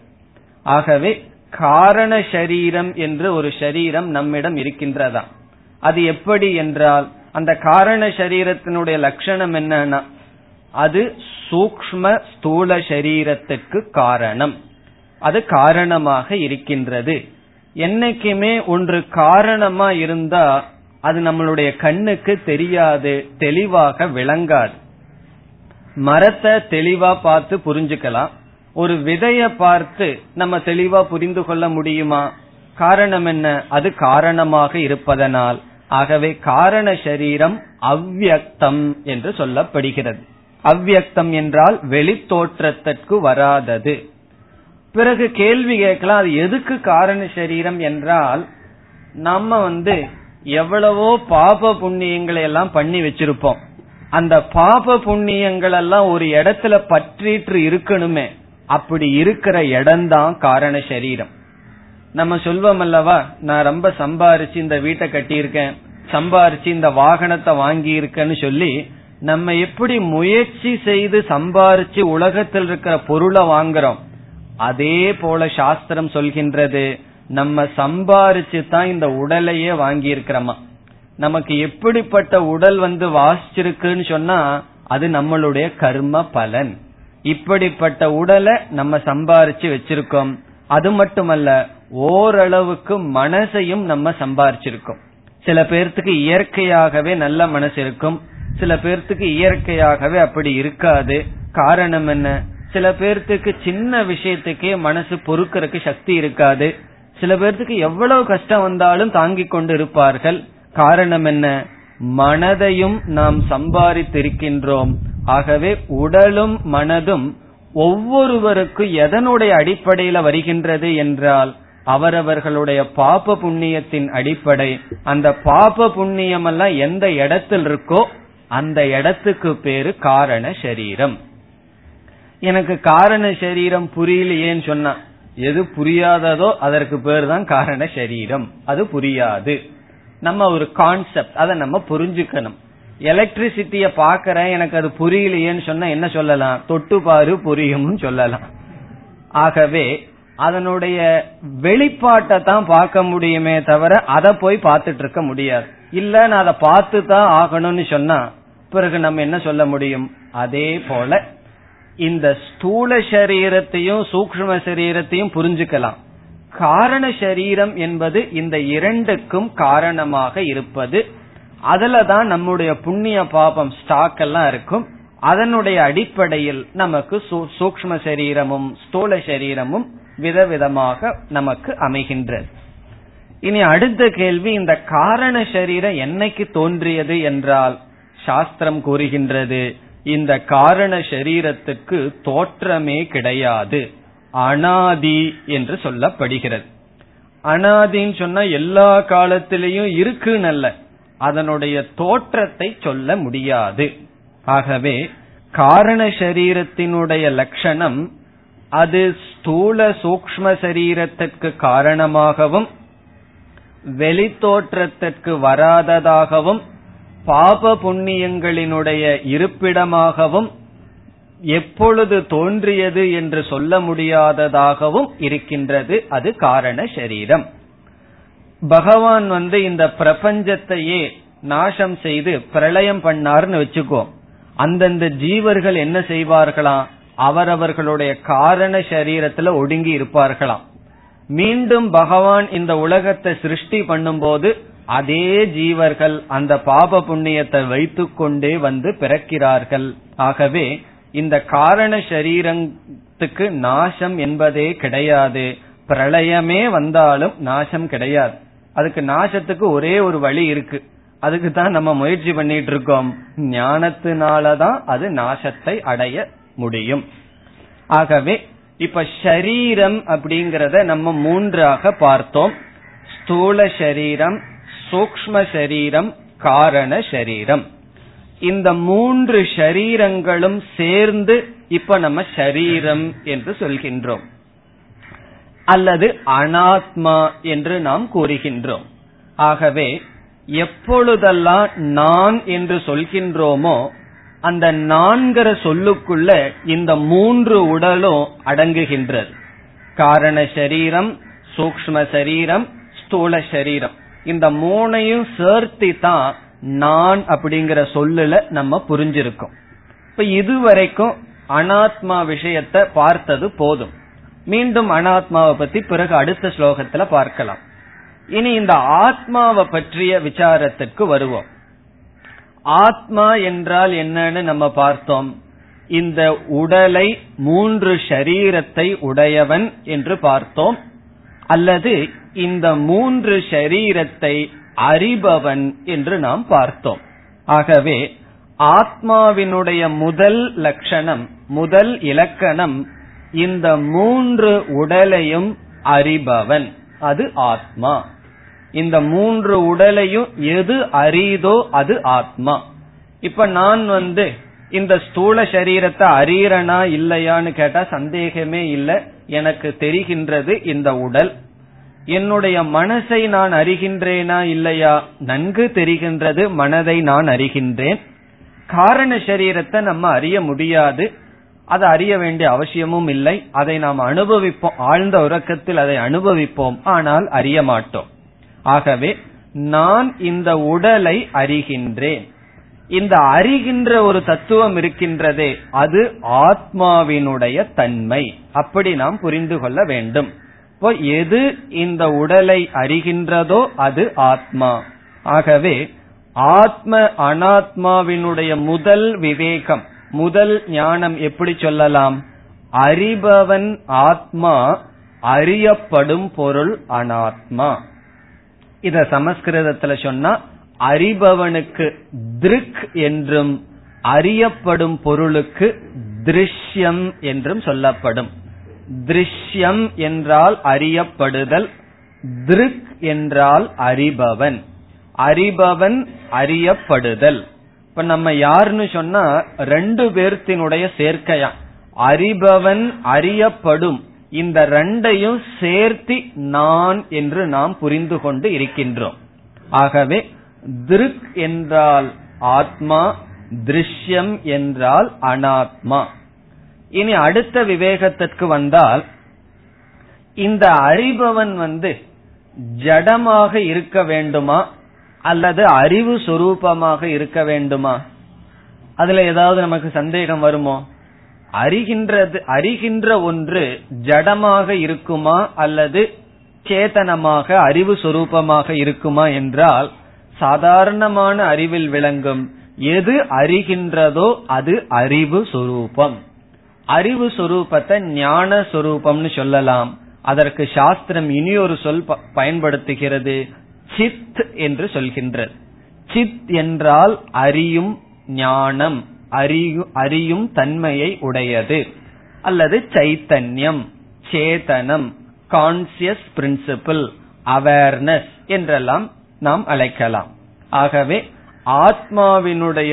ஆகவே காரண சரீரம் என்று ஒரு சரீரம் நம்மிடம் இருக்கின்றதா? அது எப்படி என்றால், அந்த காரண சரீரத்தினுடைய லட்சணம் என்னன்னா, அது சூக்ஷ்ம ஸ்தூல சரீரத்துக்கு காரணம். அது காரணமாக இருக்கின்றது. என்னைக்குமே ஒன்று காரணமா இருந்தா அது நம்மளுடைய கண்ணுக்கு தெரியாது, தெளிவாக விளங்காது. மரத்தை தெளிவா பார்த்து புரிஞ்சுக்கலாம், ஒரு விதைய பார்த்து நம்ம தெளிவா புரிந்து கொள்ள முடியுமா? காரணம் என்ன? அது காரணமாக இருப்பதனால். ஆகவே காரண சரீரம் அவ்யக்தம் என்று சொல்லப்படுகிறது. அவ்யக்தம் என்றால் வெளி தோற்றத்திற்கு வராதது. பிறகு கேள்வி கேட்கலாம், அது எதுக்கு காரண சரீரம் என்றால், நம்ம வந்து எவ்வளவோ பாப புண்ணியங்களை எல்லாம் பண்ணி வச்சிருப்போம். அந்த பாப புண்ணியங்கள் எல்லாம் ஒரு இடத்துல பற்றிட்டு இருக்கணுமே, அப்படி இருக்கிற இடம்தான் காரண சரீரம். நம்ம சொல்வோம் அல்லவா, நான் ரொம்ப சம்பாரிச்சு இந்த வீட்டை கட்டியிருக்கேன், சம்பாரிச்சு இந்த வாகனத்தை வாங்கி இருக்கேன்னு சொல்லி, நம்ம எப்படி முயற்சி செய்து சம்பாரிச்சு உலகத்தில் இருக்கிற பொருளை வாங்குறோம், அதே போல சாஸ்திரம் சொல்கின்றது, நம்ம சம்பாரிச்சு தான் இந்த உடலையே வாங்கி இருக்கிறோமா. நமக்கு எப்படிப்பட்ட உடல் வந்து வாசிச்சிருக்குன்னு சொன்னா, அது நம்மளுடைய கர்ம பலன். இப்படிப்பட்ட உடலை நம்ம சம்பாரிச்சு வச்சிருக்கோம். அது மட்டுமல்ல, ஓரளவுக்கு மனசையும் நம்ம சம்பாரிச்சிருக்கோம். சில பேர்த்துக்கு இயற்கையாகவே நல்ல மனசு இருக்கும், சில பேர்த்துக்கு இயற்கையாகவே அப்படி இருக்காது. காரணம் என்ன? சில பேர்த்துக்கு சின்ன விஷயத்துக்கே மனசு பொறுக்கிறதுக்கு சக்தி இருக்காது, சில பேர்த்துக்கு எவ்வளவு கஷ்டம் வந்தாலும் தாங்கிக் கொண்டு இருப்பார்கள். காரணம் என்ன? மனதையும் நாம் சம்பாதித்திருக்கின்றோம். ஆகவே உடலும் மனதும் ஒவ்வொருவருக்கும் எதனுடைய அடிப்படையில வருகின்றது என்றால் அவரவர்களுடைய பாப புண்ணியத்தின் அடிப்படை. அந்த பாப புண்ணியம் எல்லாம் எந்த இடத்தில் இருக்கோ அந்த இடத்துக்கு பேரு காரண சரீரம். எனக்கு காரண சரீரம் புரியலையேன்னு சொன்னா, எது புரியாததோ அதற்கு பேர் தான் காரண சரீரம். அது புரியாது. நம்ம ஒரு கான்செப்ட், அதை நம்ம புரிஞ்சுக்கணும். எலக்ட்ரிசிட்டிய பாக்கிறேன், எனக்கு அது புரியலையேன்னு சொன்னா என்ன சொல்லலாம்? தொட்டுபாரு புரியும்னு சொல்லலாம். ஆகவே அதனுடைய வெளிப்பாட்டை தான் பார்க்க முடியுமே தவிர அதை போய் பார்த்துட்டு இருக்க முடியாது. இல்ல நான் அதை பார்த்து தான் ஆகணும்னு சொன்னா பிறகு நம்ம என்ன சொல்ல முடியும்? அதே போல இந்த ஸ்தூல சரீரத்தையும் சூக்ஷ்ம சரீரத்தையும் புரிஞ்சுக்கலாம். காரண சரீரம் என்பது இந்த இரண்டுக்கும் காரணமாக இருப்பது. அதுலதான் நம்முடைய புண்ணிய பாபம் ஸ்டாக் எல்லாம் இருக்கும். அதனுடைய அடிப்படையில் நமக்கு சூக்ஷ்ம சரீரமும் ஸ்தூல சரீரமும் விதவிதமாக நமக்கு அமைகின்றது. இனி அடுத்த கேள்வி, இந்த காரண சரீரம் என்னைக்கு தோன்றியது என்றால் சாஸ்திரம் கூறுகின்றது, இந்த காரண சரீரத்துக்கு தோற்றமே கிடையாது, அனாதி என்று சொல்லப்படுகிறது. அனாதின்னு சொன்னா எல்லா காலத்திலையும் இருக்குன்னு அல்ல, அதனுடைய தோற்றத்தை சொல்ல முடியாது. ஆகவே காரண சரீரத்தினுடைய லட்சணம் அது ஸ்தூல சூக்ஷ்ம சரீரத்திற்கு காரணமாகவும் வெளி தோற்றத்திற்கு வராததாகவும் பாப புண்ணியங்களினுடைய இருப்பிடமாகவும் எப்பொழுது தோன்றியது என்று சொல்ல முடியாததாகவும் இருக்கின்றது. அது காரண சரீரம். பகவான் வந்து இந்த பிரபஞ்சத்தையே நாசம் செய்து பிரளயம் பண்ணார்னு வச்சுக்கோ, அந்தந்த ஜீவர்கள் என்ன செய்வார்களாம்? அவரவர்களுடைய காரண சரீரத்துல ஒடுங்கி இருப்பார்களாம். மீண்டும் பகவான் இந்த உலகத்தை சிருஷ்டி பண்ணும் போது அதே ஜீவர்கள் அந்த பாப புண்ணியத்தை வைத்து கொண்டே வந்து பிறக்கிறார்கள். ஆகவே இந்த காரண சரீரத்துக்கு நாசம் என்பதே கிடையாது. பிரளயமே வந்தாலும் நாசம் கிடையாது. அதுக்கு நாசத்துக்கு ஒரே ஒரு வழி இருக்கு, அதுக்கு தான் நம்ம முயற்சி பண்ணிட்டு இருக்கோம். ஞானத்தினாலதான் அது நாசத்தை அடைய முடியும். ஆகவே இப்ப ஷரீரம் அப்படிங்கறத நம்ம மூன்றாக பார்த்தோம். ஸ்தூல சரீரம், சூக்ஷ்ம சரீரம், காரண சரீரம். இந்த மூன்று ஷரீரங்களும் சேர்ந்து இப்ப நம்ம ஷரீரம் என்று சொல்கின்றோம், அல்லது அனாத்மா என்று நாம் கூறுகின்றோம். ஆகவே எப்பொழுதெல்லாம் நான் என்று சொல்கின்றோமோ அந்த நான்கிற சொல்லுக்குள்ள இந்த மூன்று உடலும் அடங்குகின்றது. காரண சரீரம், சூக்ஷ்ம சரீரம், ஸ்தூல சரீரம். இந்த மூணையும் சேர்த்தி தான் நான் அப்படிங்கிற சொல்லுல நம்ம புரிஞ்சிருக்கோம். இப்ப இதுவரைக்கும் அனாத்மா விஷயத்தை பார்த்தது போதும். மீண்டும் அனாத்மாவை பத்தி பிறகு அடுத்த ஸ்லோகத்துல பார்க்கலாம். இனி இந்த ஆத்மாவை பற்றிய விசாரத்திற்கு வருவோம். ஆத்மா என்றால் என்னன்னு நம்ம பார்த்தோம். இந்த உடலை, மூன்று ஷரீரத்தை உடையவன் என்று பார்த்தோம், அல்லது இந்த மூன்று ஷரீரத்தை அறிபவன் என்று நாம் பார்த்தோம். ஆகவே ஆத்மாவினுடைய முதல் லட்சணம், முதல் இலக்கணம், இந்த மூன்று உடலையும் அறிபவன், அது ஆத்மா. இந்த மூன்று உடலையும் எது அறிதோ அது ஆத்மா. இப்ப நான் வந்து இந்த ஸ்தூல சரீரத்தை அறியறனா இல்லையான்னு கேட்டா சந்தேகமே இல்லை, எனக்கு தெரிகின்றது இந்த உடல். என்னுடைய மனசை நான் அறிகின்றேனா இல்லையா? நன்கு தெரிகின்றது, மனதை நான் அறிகின்றேன். காரண சரீரத்தை நம்ம அறிய முடியாது, அதை அறிய வேண்டிய அவசியமும் இல்லை. அதை நாம் அனுபவிப்போம், ஆழ்ந்த உறக்கத்தில் அதை அனுபவிப்போம், ஆனால் அறிய மாட்டோம். ஆகவே நான் இந்த உடலை அறிகின்றேன். இந்த அறிகின்ற ஒரு தத்துவம் இருக்கின்றதே அது ஆத்மாவினுடைய தன்மை, அப்படி நாம் புரிந்து கொள்ள வேண்டும். இப்போ எது இந்த உடலை அறிகின்றதோ அது ஆத்மா. ஆகவே ஆத்ம அனாத்மாவினுடைய முதல் விவேகம், முதல் ஞானம் எப்படி சொல்லலாம்? அறிபவன் ஆத்மா, அறியப்படும் பொருள் அனாத்மா. இத சமஸ்கிருதத்துல சொன்னா அறிபவனுக்கு திருக் என்றும் அறியப்படும் பொருளுக்கு திருஷ்யம் என்றும் சொல்லப்படும். திருஷ்யம் என்றால் அறியப்படுதல், திருக் என்றால் அறிபவன். அறிபவன் அறியப்படுதல். இப்ப நம்ம யாருன்னு சொன்னா ரெண்டு பேர்த்தினுடைய சேர்க்கையா, அறிபவன் அறியப்படும், இந்த ரெண்டையும் சேர்த்தி நான் என்று நாம் புரிந்து கொண்டு இருக்கின்றோம். ஆகவே திருக் என்றால் ஆத்மா, திருஷ்யம் என்றால் அனாத்மா. இனி அடுத்த விவேகத்திற்கு வந்தால், இந்த அறிபவன் வந்து ஜடமாக இருக்க வேண்டுமா அல்லது அறிவு சொரூபமாக இருக்க வேண்டுமா? அதுல ஏதாவது நமக்கு சந்தேகம் வருமோ? அறிகின்றது, அறிகின்ற ஒன்று ஜடமாக இருக்குமா அல்லது சேதனமாக அறிவு சொரூபமாக இருக்குமா என்றால், சாதாரணமான அறிவில் விளங்கும் எது அறிகின்றதோ அது அறிவு சொரூபம். அறிவு சொரூபத்தை ஞான சொரூபம்னு சொல்லலாம். அதற்கு சாஸ்திரம் இனி ஒரு சொல் பயன்படுத்துகிறது, சித் என்று சொல்கின்றது. சித் என்றால் அறியும் ஞானம், அறியும் தன்மையை உடையது, அல்லது சைத்தன்யம், சேதனம், கான்சியஸ் பிரின்சிபிள், அவேர்னஸ் என்றெல்லாம் நாம் அழைக்கலாம். ஆகவே ஆத்மாவினுடைய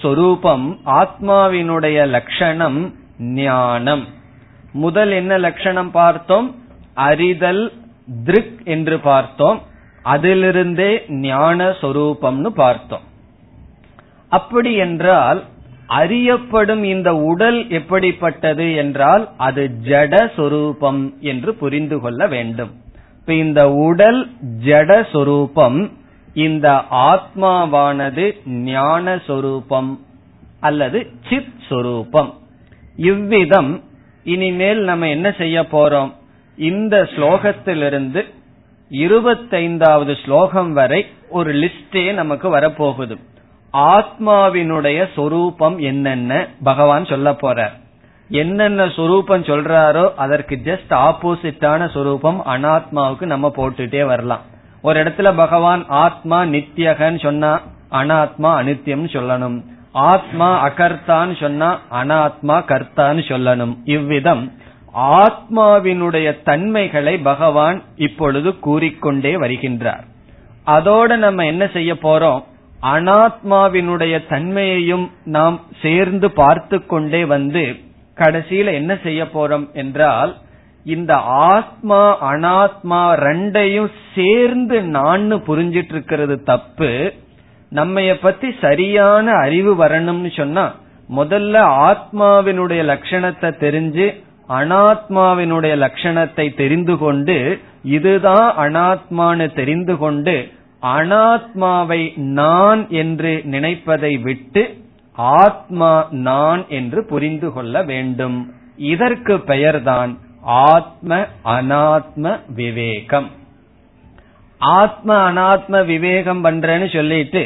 சொரூபம், ஆத்மாவினுடைய லட்சணம் ஞானம். முதல் என்ன லட்சணம் பார்த்தோம்? அறிதல், திருக் என்று பார்த்தோம். அதிலிருந்தே ஞான சொரூபம்னு பார்த்தோம். அப்படி என்றால் அறியப்படும் இந்த உடல் எப்படிப்பட்டது என்றால் அது ஜட சொரூபம் என்று புரிந்து கொள்ள வேண்டும். இப்ப இந்த உடல் ஜட சொரூபம், இந்த ஆத்மாவானது ஞான சொரூபம் அல்லது சித் சொரூபம். இவ்விதம் இனிமேல் நம்ம என்ன செய்ய போறோம்? இந்த ஸ்லோகத்திலிருந்து இருபத்தைந்தாவது ஸ்லோகம் வரை ஒரு லிஸ்டே நமக்கு வரப்போகுது. ஆத்மாவினுடைய சொரூபம் என்னென்ன பகவான் சொல்ல போறார். என்னென்ன சொரூபம் சொல்றாரோ அதற்கு ஜஸ்ட் ஆப்போசிட்டான சொரூபம் அனாத்மாவுக்கு நம்ம போட்டுட்டே வரலாம். ஒரு இடத்துல பகவான் ஆத்மா நித்தியகன்னு சொன்னா அனாத்மா அனித்தியம்னு சொல்லணும், ஆத்மா அகர்த்தான்னு சொன்னா அனாத்மா கர்த்தான்னு சொல்லணும். இவ்விதம் ஆத்மாவினுடைய தன்மைகளை பகவான் இப்பொழுது கூறிக்கொண்டே வருகின்றார். அதோட நம்ம என்ன செய்ய போறோம்? அனாத்மாவினுடைய தன்மையையும் நாம் சேர்ந்து பார்த்து கொண்டே வந்து கடைசியில என்ன செய்ய போறோம் என்றால், இந்த ஆத்மா அனாத்மா ரெண்டையும் சேர்ந்து நான்னு புரிஞ்சிட்டு இருக்கிறது தப்பு. நம்மைய பத்தி சரியான அறிவு வரணும்னு சொன்னா முதல்ல ஆத்மாவினுடைய லட்சணத்தை தெரிஞ்சு அனாத்மாவினுடைய லட்சணத்தை தெரிந்து கொண்டு, இதுதான் அனாத்மான்னு தெரிந்து கொண்டு அனாத்மாவை நான் என்று நினைப்பதை விட்டு ஆத்மா நான் என்று புரிந்து கொள்ள வேண்டும். இதற்கு பெயர்தான் ஆத்ம அனாத்ம விவேகம். ஆத்ம அனாத்ம விவேகம் பண்றேன்னு சொல்லிட்டு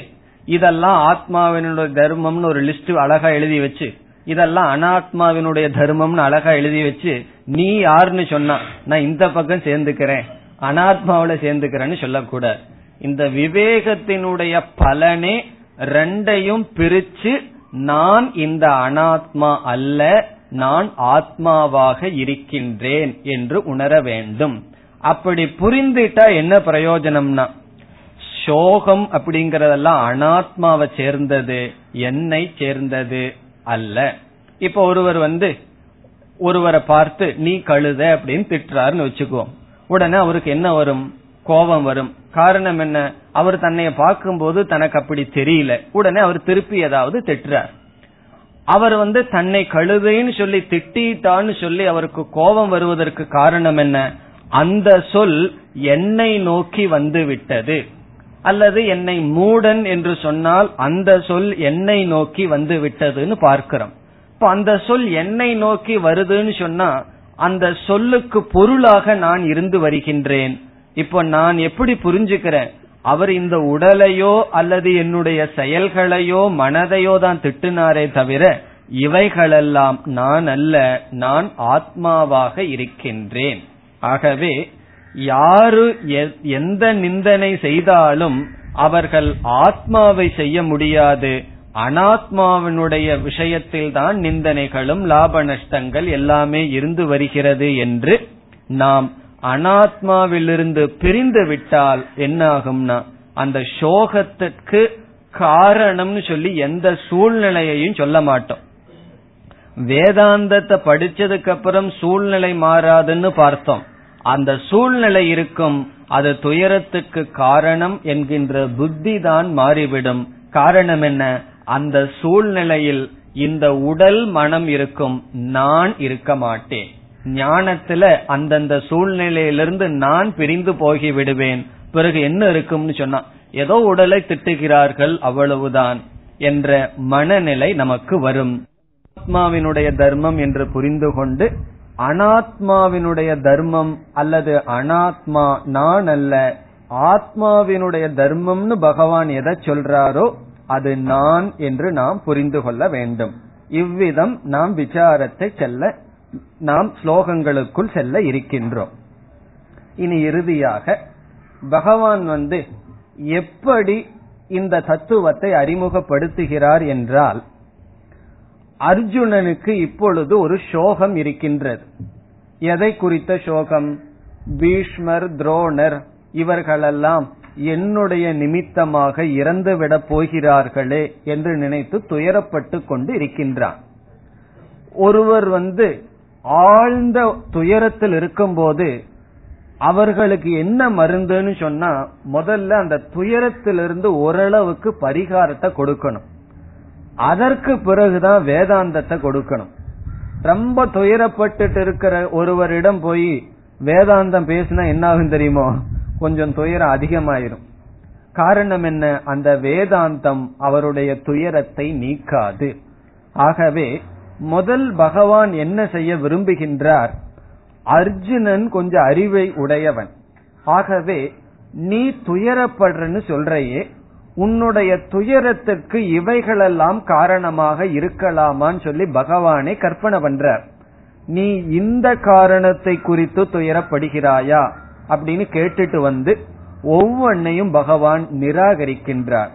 இதெல்லாம் ஆத்மாவினுடைய தர்மம்னு ஒரு லிஸ்ட் அழகா எழுதி வச்சு, இதெல்லாம் அனாத்மாவினுடைய தர்மம்னு அழகா எழுதி வச்சு, நீ யாருன்னு சொன்னா நான் இந்த பக்கம் சேர்ந்துக்கிறேன், அனாத்மாவில சேர்ந்துக்கிறேன்னு சொல்லக்கூடாது. இந்த விவேகத்தினுடைய பலனே ரெண்டையும் பிரிச்சு நான் இந்த அனாத்மா அல்ல, நான் ஆத்மாவாக இருக்கின்றேன் என்று உணர வேண்டும். அப்படி புரிந்துட்டா என்ன பிரயோஜனம்னா, சோகம் அப்படிங்கறதெல்லாம் அனாத்மாவை சேர்ந்தது, என்னை சேர்ந்தது அல்ல. இப்ப ஒருவர் வந்து ஒருவரை பார்த்து நீ கழுத அப்படின்னு திட்டுறாருன்னு வச்சுக்குவோம். உடனே அவருக்கு என்ன வரும்? கோபம் வரும். காரணம் என்ன? அவர் தன்னை பார்க்கும்போது தனக்கு அப்படி தெரியல, உடனே அவர் திருப்பி ஏதாவது திட்டுறார். அவர் வந்து தன்னை கழுதைன்னு சொல்லி திட்டான்னு சொல்லி அவருக்கு கோபம் வருவதற்கு காரணம் என்ன? அந்த சொல் என்னை நோக்கி வந்து விட்டது, அல்லது என்னை மூடன் என்று சொன்னால் அந்த சொல் என்னை நோக்கி வந்து விட்டதுன்னு பார்க்கிறோம். இப்ப அந்த சொல் என்னை நோக்கி வருதுன்னு சொன்னா அந்த சொல்லுக்கு பொருளாக நான் இருந்து வருகின்றேன். இப்போ நான் எப்படி புரிஞ்சுக்கிறேன், அவர் இந்த உடலையோ அல்லது என்னுடைய செயல்களையோ மனதையோ தான் திட்டினாரே தவிர இவைகளெல்லாம் நான் அல்ல, நான் ஆத்மாவாக இருக்கின்றேன். ஆகவே யாரு எந்த நிந்தனை செய்தாலும் அவர்கள் ஆத்மாவை செய்ய முடியாது, அனாத்மாவினுடைய விஷயத்தில் தான் நிந்தனைகளும் லாப நஷ்டங்கள் எல்லாமே இருந்து வருகிறது என்று நாம் அனாத்மாவிலிருந்து பிரிந்து விட்டால் என்ன ஆகும்னா அந்த சோகத்திற்கு காரணம்னு சொல்லி எந்த சூழ்நிலையையும் சொல்ல மாட்டோம். வேதாந்தத்தை படிச்சதுக்கு அப்புறம் சூழ்நிலை மாறாதுன்னு பார்த்தோம். அந்த சூழ்நிலை இருக்கும், அது துயரத்துக்கு காரணம் என்கின்ற புத்தி தான் மாறிவிடும். காரணம் என்ன, அந்த சூழ்நிலையில் இந்த உடல் மனம் இருக்கும், நான் இருக்க மாட்டேன். ஞானத்துல அந்தந்த சூழ்நிலையிலிருந்து நான் பிரிந்து போகி விடுவேன். பிறகு என்ன இருக்கும்னு சொன்னா ஏதோ உடலை திட்டுகிறார்கள் அவ்வளவுதான் என்ற மனநிலை நமக்கு வரும். ஆத்மாவினுடைய தர்மம் என்று புரிந்து கொண்டு அனாத்மாவினுடைய தர்மம் அல்லது அனாத்மா நான் அல்ல, ஆத்மாவினுடைய தர்மம்னு பகவான் எதை சொல்றாரோ அது நான் என்று நாம் புரிந்து கொள்ள வேண்டும். இவ்விதம் நாம் விசாரத்தை செல்ல நாம் ஸ்லோகங்களுக்குள் செல்ல இருக்கின்றோம். இனி இறுதியாக பகவான் வந்து எப்படி இந்த தத்துவத்தை அறிமுகப்படுத்துகிறார் என்றால், அர்ஜுனனுக்கு இப்பொழுது ஒரு சோகம் இருக்கின்றது. எதை குறித்த சோகம், பீஷ்மர் துரோணர் இவர்களெல்லாம் என்னுடைய நிமித்தமாக இறந்துவிடப் போகிறார்களே என்று நினைத்து துயரப்பட்டு கொண்டு இருக்கின்றான். ஒருவர் வந்து ஆழ்ந்த துயரத்தில் இருக்கும்போது அவர்களுக்கு என்ன மருந்துன்னு சொன்னா முதல்ல அந்த துயரத்திலிருந்து ஓரளவுக்கு பரிகாரத்தை கொடுக்கணும், அதற்கு பிறகுதான் வேதாந்தத்தை கொடுக்கணும். ரொம்ப துயரப்பட்டு இருக்கிற ஒருவரிடம் போய் வேதாந்தம் பேசினா என்ன ஆகும் தெரியுமோ, கொஞ்சம் துயரம் அதிகமாயிரும். காரணம் என்ன, அந்த வேதாந்தம் அவருடைய துயரத்தை நீக்காது. ஆகவே முதல் பகவான் என்ன செய்ய விரும்புகின்றார், அர்ஜுனன் கொஞ்சம் அறிவை உடையவன். ஆகவே நீ துயரப்படுறன்னு சொல்றையே, உன்னுடைய துயரத்திற்கு இவைகளெல்லாம் காரணமாக இருக்கலாமான்னு சொல்லி பகவானை கற்பனை பண்றார். நீ இந்த காரணத்தை குறித்து துயரப்படுகிறாயா அப்படின்னு கேட்டுட்டு வந்து ஒவ்வொன்னையும் பகவான் நிராகரிக்கின்றார்.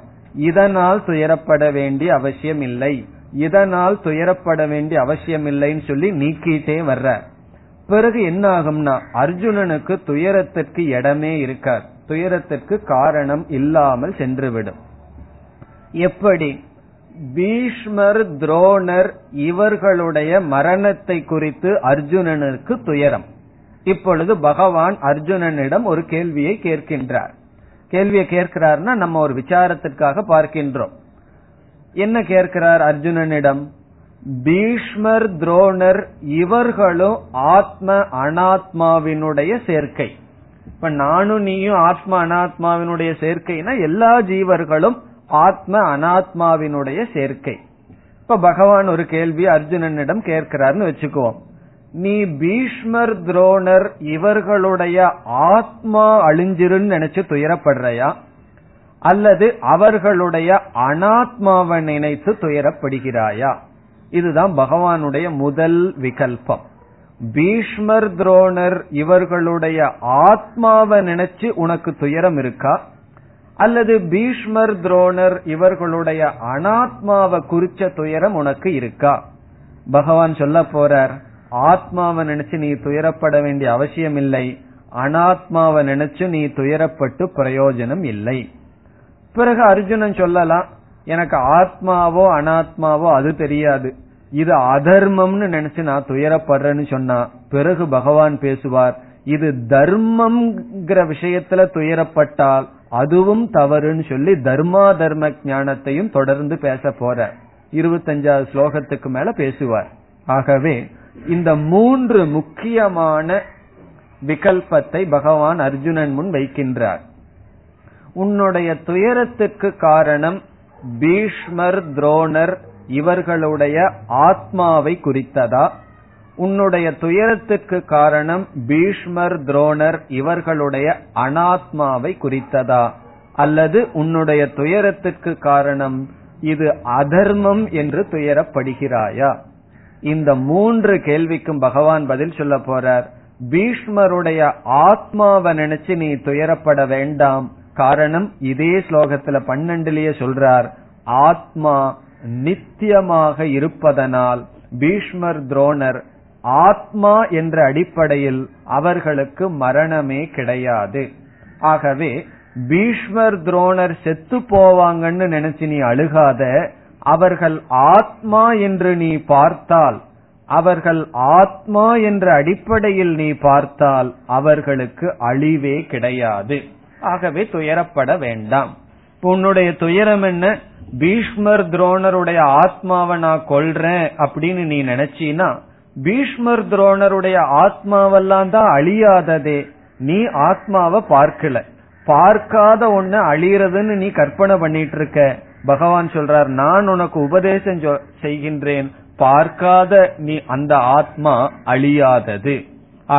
இதனால் துயரப்பட வேண்டிய அவசியம் இல்லை, இதனால் துயரப்பட வேண்டிய அவசியம் இல்லைன்னு சொல்லி நீக்கிட்டே வர்ற பிறகு என்ன ஆகும்னா அர்ஜுனனுக்கு துயரத்திற்கு இடமே இருக்கார், துயரத்திற்கு காரணம் இல்லாமல் சென்றுவிடும். எப்படி பீஷ்மர் துரோணர் இவர்களுடைய மரணத்தை குறித்து அர்ஜுனனுக்கு துயரம். இப்பொழுது பகவான் அர்ஜுனனிடம் ஒரு கேள்வியை கேட்கின்றார். கேள்வியை கேட்கிறார்னா நம்ம ஒரு விசாரத்திற்காக பார்க்கின்றோம். என்ன கேட்கிறார் அர்ஜுனனிடம், பீஷ்மர் துரோணர் இவர்களும் ஆத்ம அனாத்மாவினுடைய சேர்க்கை. இப்ப நானும் நீயும் ஆத்ம அனாத்மாவினுடைய சேர்க்கைனா எல்லா ஜீவர்களும் ஆத்ம அனாத்மாவினுடைய சேர்க்கை. இப்ப பகவான் ஒரு கேள்வி அர்ஜுனனிடம் கேட்கிறார்னு வச்சுக்குவோம். நீ பீஷ்மர் துரோணர் இவர்களுடைய ஆத்மா அழிஞ்சிருன்னு நினைச்சு துயரப்படுறையா அல்லது அவர்களுடைய அனாத்மாவை நினைத்து துயரப்படுகிறாயா? இதுதான் பகவானுடைய முதல் விகல்பம். பீஷ்மர் துரோணர் இவர்களுடைய ஆத்மாவை நினைச்சு உனக்கு துயரம் இருக்கா அல்லது பீஷ்மர் துரோணர் இவர்களுடைய அனாத்மாவை குறிச்ச துயரம் உனக்கு இருக்கா? பகவான் சொல்ல போறார், ஆத்மாவை நினைச்சு நீ துயரப்பட வேண்டிய அவசியம் இல்லை, அனாத்மாவை நினைச்சு நீ துயரப்பட்டு பிரயோஜனம் இல்லை. பிறகு அர்ஜுனன் சொல்லலாம், எனக்கு ஆத்மாவோ அனாத்மாவோ அது தெரியாது, இது அதர்மம்னு நினைச்சு நான் துயரப்படுறேன்னு சொன்னா பிறகு பகவான் பேசுவார், இது தர்மம்ங்கிற விஷயத்துல துயரப்பட்டால் அதுவும் தவறுன்னு சொல்லி தர்மா தர்ம ஞானத்தையும் தொடர்ந்து பேச போற இருபத்தஞ்சாவது ஸ்லோகத்துக்கு மேல பேசுவார். ஆகவே இந்த மூன்று முக்கியமான விகல்பத்தை பகவான் அர்ஜுனன் முன் வைக்கின்றார். உன்னுடைய துயரத்துக்கு காரணம் பீஷ்மர் துரோணர் இவர்களுடைய ஆத்மாவை குறித்ததா? உன்னுடைய துயரத்துக்கு காரணம் பீஷ்மர் துரோணர் இவர்களுடைய அனாத்மாவை குறித்ததா? அல்லது உன்னுடைய துயரத்துக்கு காரணம் இது அதர்மம் என்று துயரப்படுகிறாயா? இந்த மூன்று கேள்விக்கும் பகவான் பதில் சொல்ல போறார். பீஷ்மருடைய ஆத்மாவை நினைச்சு நீ துயரப்பட வேண்டாம். காரணம் இதே ஸ்லோகத்துல பன்னெண்டுலயே சொல்றார், ஆத்மா நித்தியமாக இருப்பதனால் பீஷ்மர் துரோணர் ஆத்மா என்ற அடிப்படையில் அவர்களுக்கு மரணமே கிடையாது. ஆகவே பீஷ்மர் துரோணர் செத்து போவாங்கன்னு நினைச்சு நீ அழுகாத. அவர்கள் ஆத்மா என்று நீ பார்த்தால், அவர்கள் ஆத்மா என்ற அடிப்படையில் நீ பார்த்தால் அவர்களுக்கு அழிவே கிடையாது. ஆகவே துயரப்பட வேண்டாம். உன்னுடைய துயரம் என்ன? பீஷ்மர் துரோணருடைய ஆத்மாவை நான் கொல்றேன் அப்படின்னு நீ நினைச்சீனா, பீஷ்மர் துரோணருடைய ஆத்மாவெல்லாம் தான் அழியாததே. நீ ஆத்மாவை பார்க்கல, பார்க்காத ஒன்ன அழியறதுன்னு நீ கற்பனை பண்ணிட்டு இருக்க. பகவான் சொல்றார், நான் உனக்கு உபதேசம் செய்கின்றேன், பார்க்காத நீ அந்த ஆத்மா அழியாதது.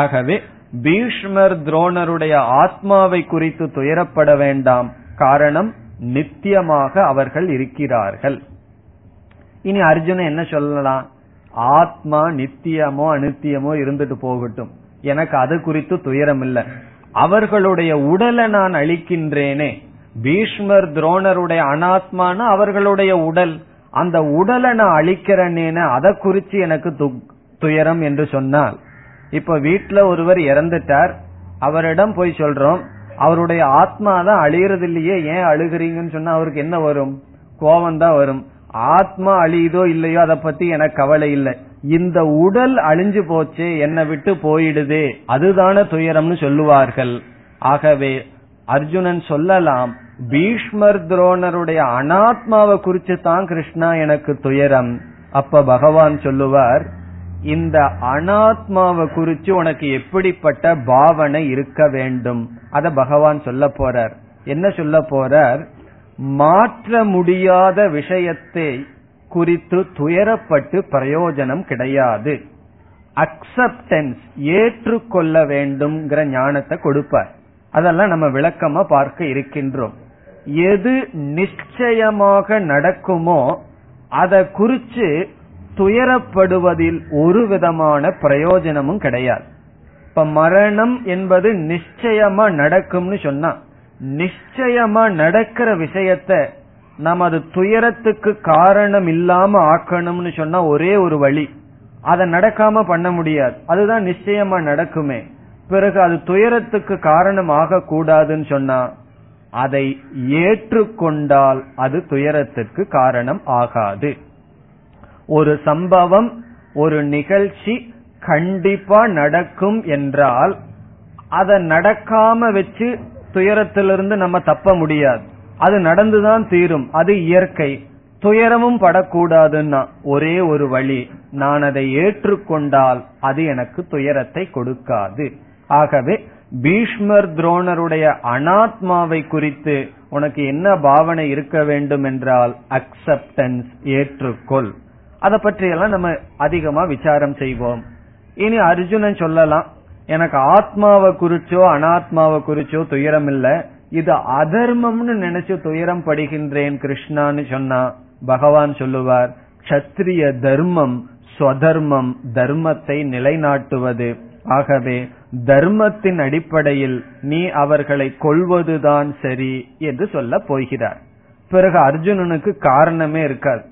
ஆகவே பீஷ்மர் துரோணருடைய ஆத்மாவை குறித்து துயரப்பட வேண்டாம். காரணம் நித்தியமாக அவர்கள் இருக்கிறார்கள். இனி அர்ஜுனன் என்ன சொல்லலாம்? ஆத்மா நித்தியமோ அநித்தியமோ இருந்துட்டு போகட்டும், எனக்கு அது குறித்து துயரம் இல்ல. அவர்களுடைய உடலை நான் அழிக்கின்றேனே, பீஷ்மர் துரோணருடைய அனாத்மான அவர்களுடைய உடல், அந்த உடலை நான் அழிக்கிறேனேன்னு அதை குறித்து எனக்கு துயரம் என்று சொன்னால், இப்ப வீட்டுல ஒருவர் இறந்துட்டார், அவரிடம் போய் சொல்றோம் அவருடைய ஆத்மா தான் அழியறது இல்லையே ஏன் அழுகிறீங்கன்னு சொன்னா அவருக்கு என்ன வரும்? கோபம் தான் வரும். ஆத்மா அழியுதோ இல்லையோ அதை பத்தி எனக்கு கவலை இல்லை, இந்த உடல் அழிஞ்சு போச்சு என்னை விட்டு போயிடுதே அதுதான துயரம்னு சொல்லுவார்கள். ஆகவே அர்ஜுனன் சொல்லலாம், பீஷ்மர் துரோணருடைய அனாத்மாவை குறித்து தான் கிருஷ்ணா எனக்கு துயரம். அப்ப பகவான் சொல்லுவார், இந்த அனாத்மாவை குறித்து உனக்கு எப்படிப்பட்ட பாவனை இருக்க வேண்டும் அத பகவான் சொல்ல போறார். என்ன சொல்ல போறார்? மாற்ற முடியாத விஷயத்தை குறித்து துயரப்பட்டு பிரயோஜனம் கிடையாது. அக்செப்டன்ஸ், ஏற்றுக்கொள்ள வேண்டும் ஞானத்தை கொடுப்பார். அதெல்லாம் நம்ம விளக்கமா பார்க்க இருக்கின்றோம். எது நிச்சயமாக நடக்குமோ அதை குறித்து துயரப்படுவதில் ஒரு விதமான பிரயோஜனமும் கிடையாது. இப்ப மரணம் என்பது நிச்சயமா நடக்கும்னு சொன்னா, நிச்சயமா நடக்கிற விஷயத்த நமது துயரத்துக்கு காரணம் இல்லாம ஆக்கணும்னு சொன்னா ஒரே ஒரு வழி, அதை நடக்காம பண்ண முடியாது. அதுதான் நிச்சயமா நடக்குமே. பிறகு அது துயரத்துக்கு காரணம் ஆக கூடாதுன்னு சொன்னா அதை ஏற்றுக்கொண்டால் அது துயரத்துக்கு காரணம் ஆகாது. ஒரு சம்பவம், ஒரு நிகழ்ச்சி கண்டிப்பா நடக்கும் என்றால் அதை நடக்காம வச்சு துயரத்திலிருந்து நம்ம தப்ப முடியாது. அது நடந்துதான் தீரும், அது இயற்கை. துயரமும் படக்கூடாதுன்னா ஒரே ஒரு வழி, நான் அதை ஏற்றுக்கொண்டால் அது எனக்கு துயரத்தை கொடுக்காது. ஆகவே பீஷ்மர் துரோணருடைய அனாத்மாவை குறித்து உனக்கு என்ன பாவனை இருக்க வேண்டும் என்றால் அக்செப்டன்ஸ், ஏற்றுக்கொள். அதை பற்றியெல்லாம் நம்ம அதிகமா விசாரம் செய்வோம். இனி அர்ஜுனன் சொல்லலாம், எனக்கு ஆத்மாவை குறிச்சோ அனாத்மாவை குறிச்சோ துயரம் இல்ல, இது அதர்மம்னு நினைச்சு துயரம் படுகின்றேன் கிருஷ்ணான்னு சொன்னா பகவான் சொல்லுவார், க்ஷத்ரிய தர்மம் ஸ்வதர்மம், தர்மத்தை நிலைநாட்டுவது. ஆகவே தர்மத்தின் அடிப்படையில் நீ அவர்களை கொல்வதுதான் சரி என்று சொல்ல போகிறார். பிறகு அர்ஜுனனுக்கு காரணமே இருக்காது.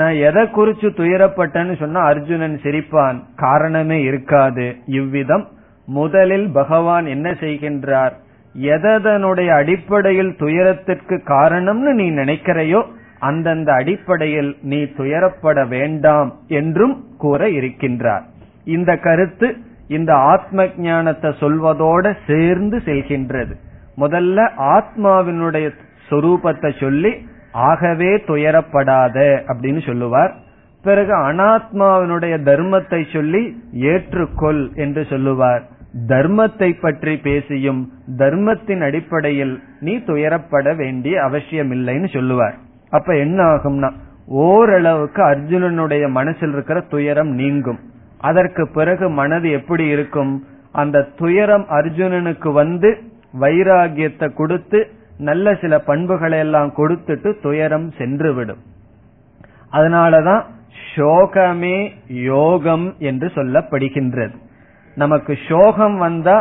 நான் எதை குறிச்சு துயரப்பட்டேன்னு சொன்னா அர்ஜுனன் சிரிப்பான், காரணமே இருக்காது. இவ்விதம் முதலில் பகவான் என்ன செய்கின்றார், எதனுடைய அடிப்படையில் துயரத்திற்கு காரணம்னு நீ நினைக்கிறையோ அந்தந்த அடிப்படையில் நீ துயரப்பட வேண்டாம் என்றும் கூற இருக்கின்றார். இந்த கருத்து இந்த ஆத்ம ஞானத்தை சொல்வதோடு சேர்ந்து செல்கின்றது. முதல்ல ஆத்மாவினுடைய சொரூபத்தை சொல்லி ஆகவே துயரப்படாத அப்படின்னு சொல்லுவார். பிறகு அனாத்மாவினுடைய தர்மத்தை சொல்லி ஏற்றுக்கொள் என்று சொல்லுவார். தர்மத்தை பற்றி பேசியும் தர்மத்தின் அடிப்படையில் நீ துயரப்பட வேண்டிய அவசியமில்லைன்னு சொல்லுவார். அப்ப என்ன ஆகும்னா ஓரளவுக்கு அர்ஜுனனுடைய மனசில் இருக்கிற துயரம் நீங்கும். அதற்கு பிறகு மனது எப்படி இருக்கும்? அந்த துயரம் அர்ஜுனனுக்கு வந்து வைராகியத்தை கொடுத்து நல்ல சில பண்புகளை எல்லாம் கொடுத்துட்டு துயரம் சென்று விடும். அதனாலதான் சோகமே யோகம் என்று சொல்லப்படுகின்றது. நமக்கு சோகம் வந்தா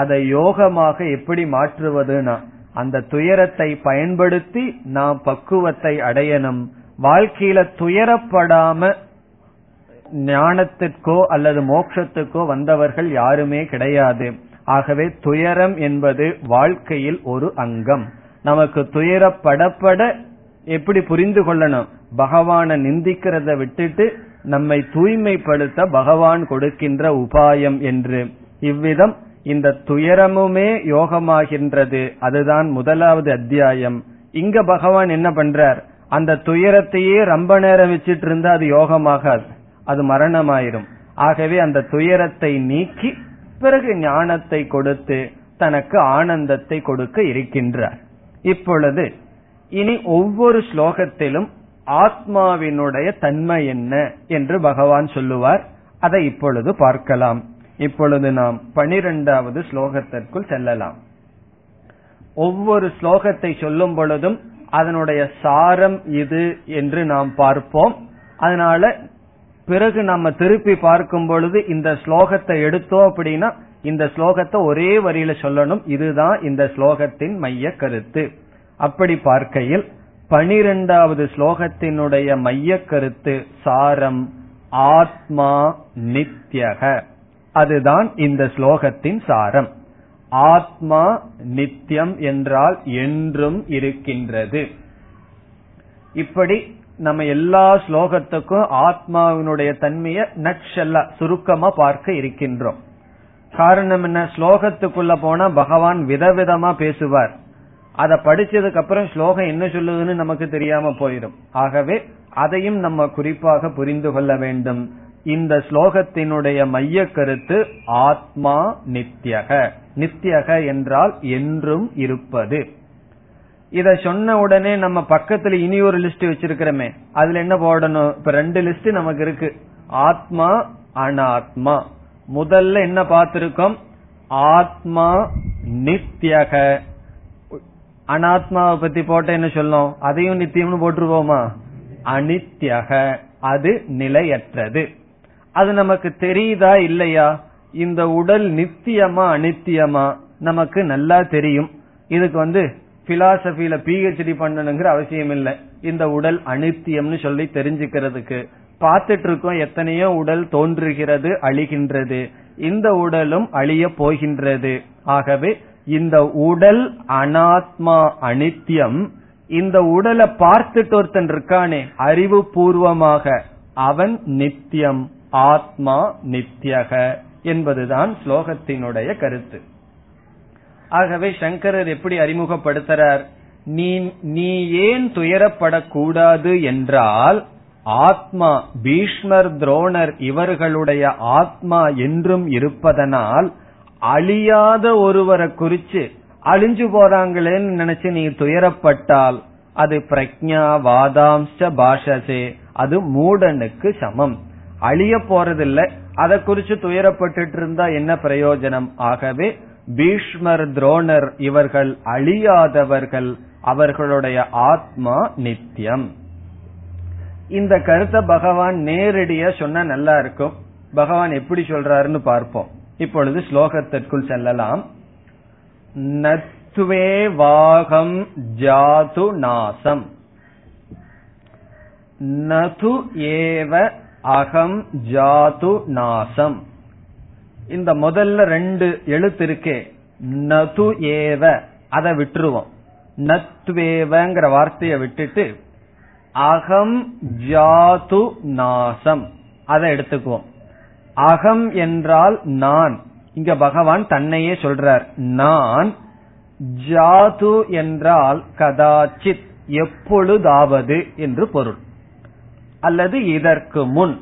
அதை யோகமாக எப்படி மாற்றுவதுனா அந்த துயரத்தை பயன்படுத்தி நாம் பக்குவத்தை அடையணும். வாழ்க்கையில துயரப்படாம ஞானத்திற்கோ அல்லது மோட்சத்துக்கோ வந்தவர்கள் யாருமே கிடையாது. ஆகவே துயரம் என்பது வாழ்க்கையில் ஒரு அங்கம். நமக்கு துயரப்படப்பட எப்படி புரிந்து கொள்ளணும்? பகவானை நிந்திக்கிறத விட்டுட்டு நம்மை தூய்மைப்படுத்த பகவான் கொடுக்கின்ற உபாயம் என்று. இவ்விதம் இந்த துயரமுமே யோகமாகின்றது. அதுதான் முதலாவது அத்தியாயம். இங்க பகவான் என்ன பண்றார்? அந்த துயரத்தையே ரொம்ப நேரம் வச்சிட்டு இருந்தா அது யோகமாகாது, அது மரணமாயிரும். ஆகவே அந்த துயரத்தை நீக்கி பிறகு ஞானத்தை கொடுத்து தனக்கு ஆனந்தத்தை கொடுக்க இருக்கின்றார். இப்பொழுது இனி ஒவ்வொரு ஸ்லோகத்திலும் ஆத்மாவினுடைய தன்மை என்ன என்று பகவான் சொல்லுவார். அதை இப்பொழுது பார்க்கலாம். இப்பொழுது நாம் பனிரெண்டாவது ஸ்லோகத்திற்குள் செல்லலாம். ஒவ்வொரு ஸ்லோகத்தை சொல்லும் பொழுதும் அதனுடைய சாரம் இது என்று நாம் பார்ப்போம். அதனால பிறகு நம்ம திருப்பி பார்க்கும் பொழுது இந்த ஸ்லோகத்தை எடுத்தோம் அப்படின்னா இந்த ஸ்லோகத்தை ஒரே வரியில சொல்லணும், இதுதான் இந்த ஸ்லோகத்தின் மைய கருத்து. அப்படி பார்க்கையில் பனிரெண்டாவது ஸ்லோகத்தினுடைய மைய கருத்து சாரம் ஆத்மா நித்யக. அதுதான் இந்த ஸ்லோகத்தின் சாரம். ஆத்மா நித்தியம் என்றால் என்றும் இருக்கின்றது. இப்படி நம்ம எல்லா ஸ்லோகத்துக்கும் ஆத்மாவினுடைய தன்மையை நட்சல்ல சுருக்கமா பார்க்க இருக்கின்றோம். காரணம் என்ன? ஸ்லோகத்துக்குள்ள போனா பகவான் விதவிதமா பேசுவார். அதை படிச்சதுக்கு அப்புறம் ஸ்லோகம் என்ன சொல்லுதுன்னு நமக்கு தெரியாம போயிடும். ஆகவே அதையும் நம்ம குறிப்பாக புரிந்து கொள்ள வேண்டும். இந்த ஸ்லோகத்தினுடைய மைய கருத்து ஆத்மா நித்யக. நித்யக என்றால் என்றும் இருப்பது. இத சொன்ன உடனே நம்ம பக்கத்துல இனி ஒரு லிஸ்ட் வச்சிருக்கிறோமே, அதுல என்ன போடணும்? இப்ப ரெண்டு லிஸ்ட் நமக்கு இருக்கு, ஆத்மா அனாத்மா. முதல்ல என்ன பார்த்திருக்கோம்? ஆத்மா நித்யக. அனாத்மாவை பத்தி போட்ட என்ன சொல்லும்? அதையும் நித்தியம்னு போட்டுருவோமா? அனித்யக, அது நிலையற்றது. அது நமக்கு தெரியுதா இல்லையா? இந்த உடல் நித்தியமா அனித்தியமா நமக்கு நல்லா தெரியும். இதுக்கு வந்து பிலாசபில பிஹெச்டி பண்ணணுங்கிற அவசியம் இல்லை. இந்த உடல் அனித்தியம்னு சொல்லி தெரிஞ்சுக்கிறதுக்கு பார்த்துட்டு இருக்கோம். எத்தனையோ உடல் தோன்றுகிறது, அழிகின்றது. இந்த உடலும் அழிய போகின்றது. ஆகவே இந்த உடல் அனாத்மா அனித்தியம். இந்த உடலை பார்த்துட்டு ஒருத்தன் இருக்கானே அறிவு பூர்வமாக, அவன் நித்தியம். ஆத்மா நித்யக என்பதுதான் ஸ்லோகத்தினுடைய கருத்து. ஆகவே சங்கரர் எப்படி அறிமுகப்படுத்துறார்? நீ நீ ஏன் துயரப்படக்கூடாது என்றால் ஆத்மா, பீஷ்மர் துரோணர் இவர்களுடைய ஆத்மா என்றும் இருப்பதனால் அழியாத ஒருவரை குறிச்சு அழிஞ்சு போறாங்களேன்னு நினைச்சு நீ துயரப்பட்டால் அது பிரக்ஞா வாதாம்ச பாஷசே, அது மூடனுக்கு சமம். அழிய போறதில்லை, அதை குறிச்சு துயரப்பட்டு இருந்தா என்ன பிரயோஜனம்? ஆகவே பீஷ்மர் துரோணர் இவர்கள் அழியாதவர்கள், அவர்களுடைய ஆத்மா நித்தியம். இந்த கருத்தை பகவான் நேரடியா சொன்னா நல்லா இருக்கும். பகவான் எப்படி சொல்றாருன்னு பார்ப்போம். இப்பொழுது ஸ்லோகத்திற்குள் செல்லலாம். நத்வே வாகம் ஜாது நாசம், நது ஏவ அகம் ஜாது நாசம். இந்த முதல்ல ரெண்டு எழுத்து இருக்கே, நது ஏவ, அதை விட்டுருவோம். நத்வேவங்கிற வார்த்தையை விட்டுட்டு அகம் ஜாது நாசம் அதை எடுத்துக்குவோம். அகம் என்றால் நான். இங்க பகவான் தன்னையே சொல்றார் நான். ஜாது என்றால் கதாச்சித், எப்பொழுதாவது என்று பொருள். அல்லது இதற்கு முன்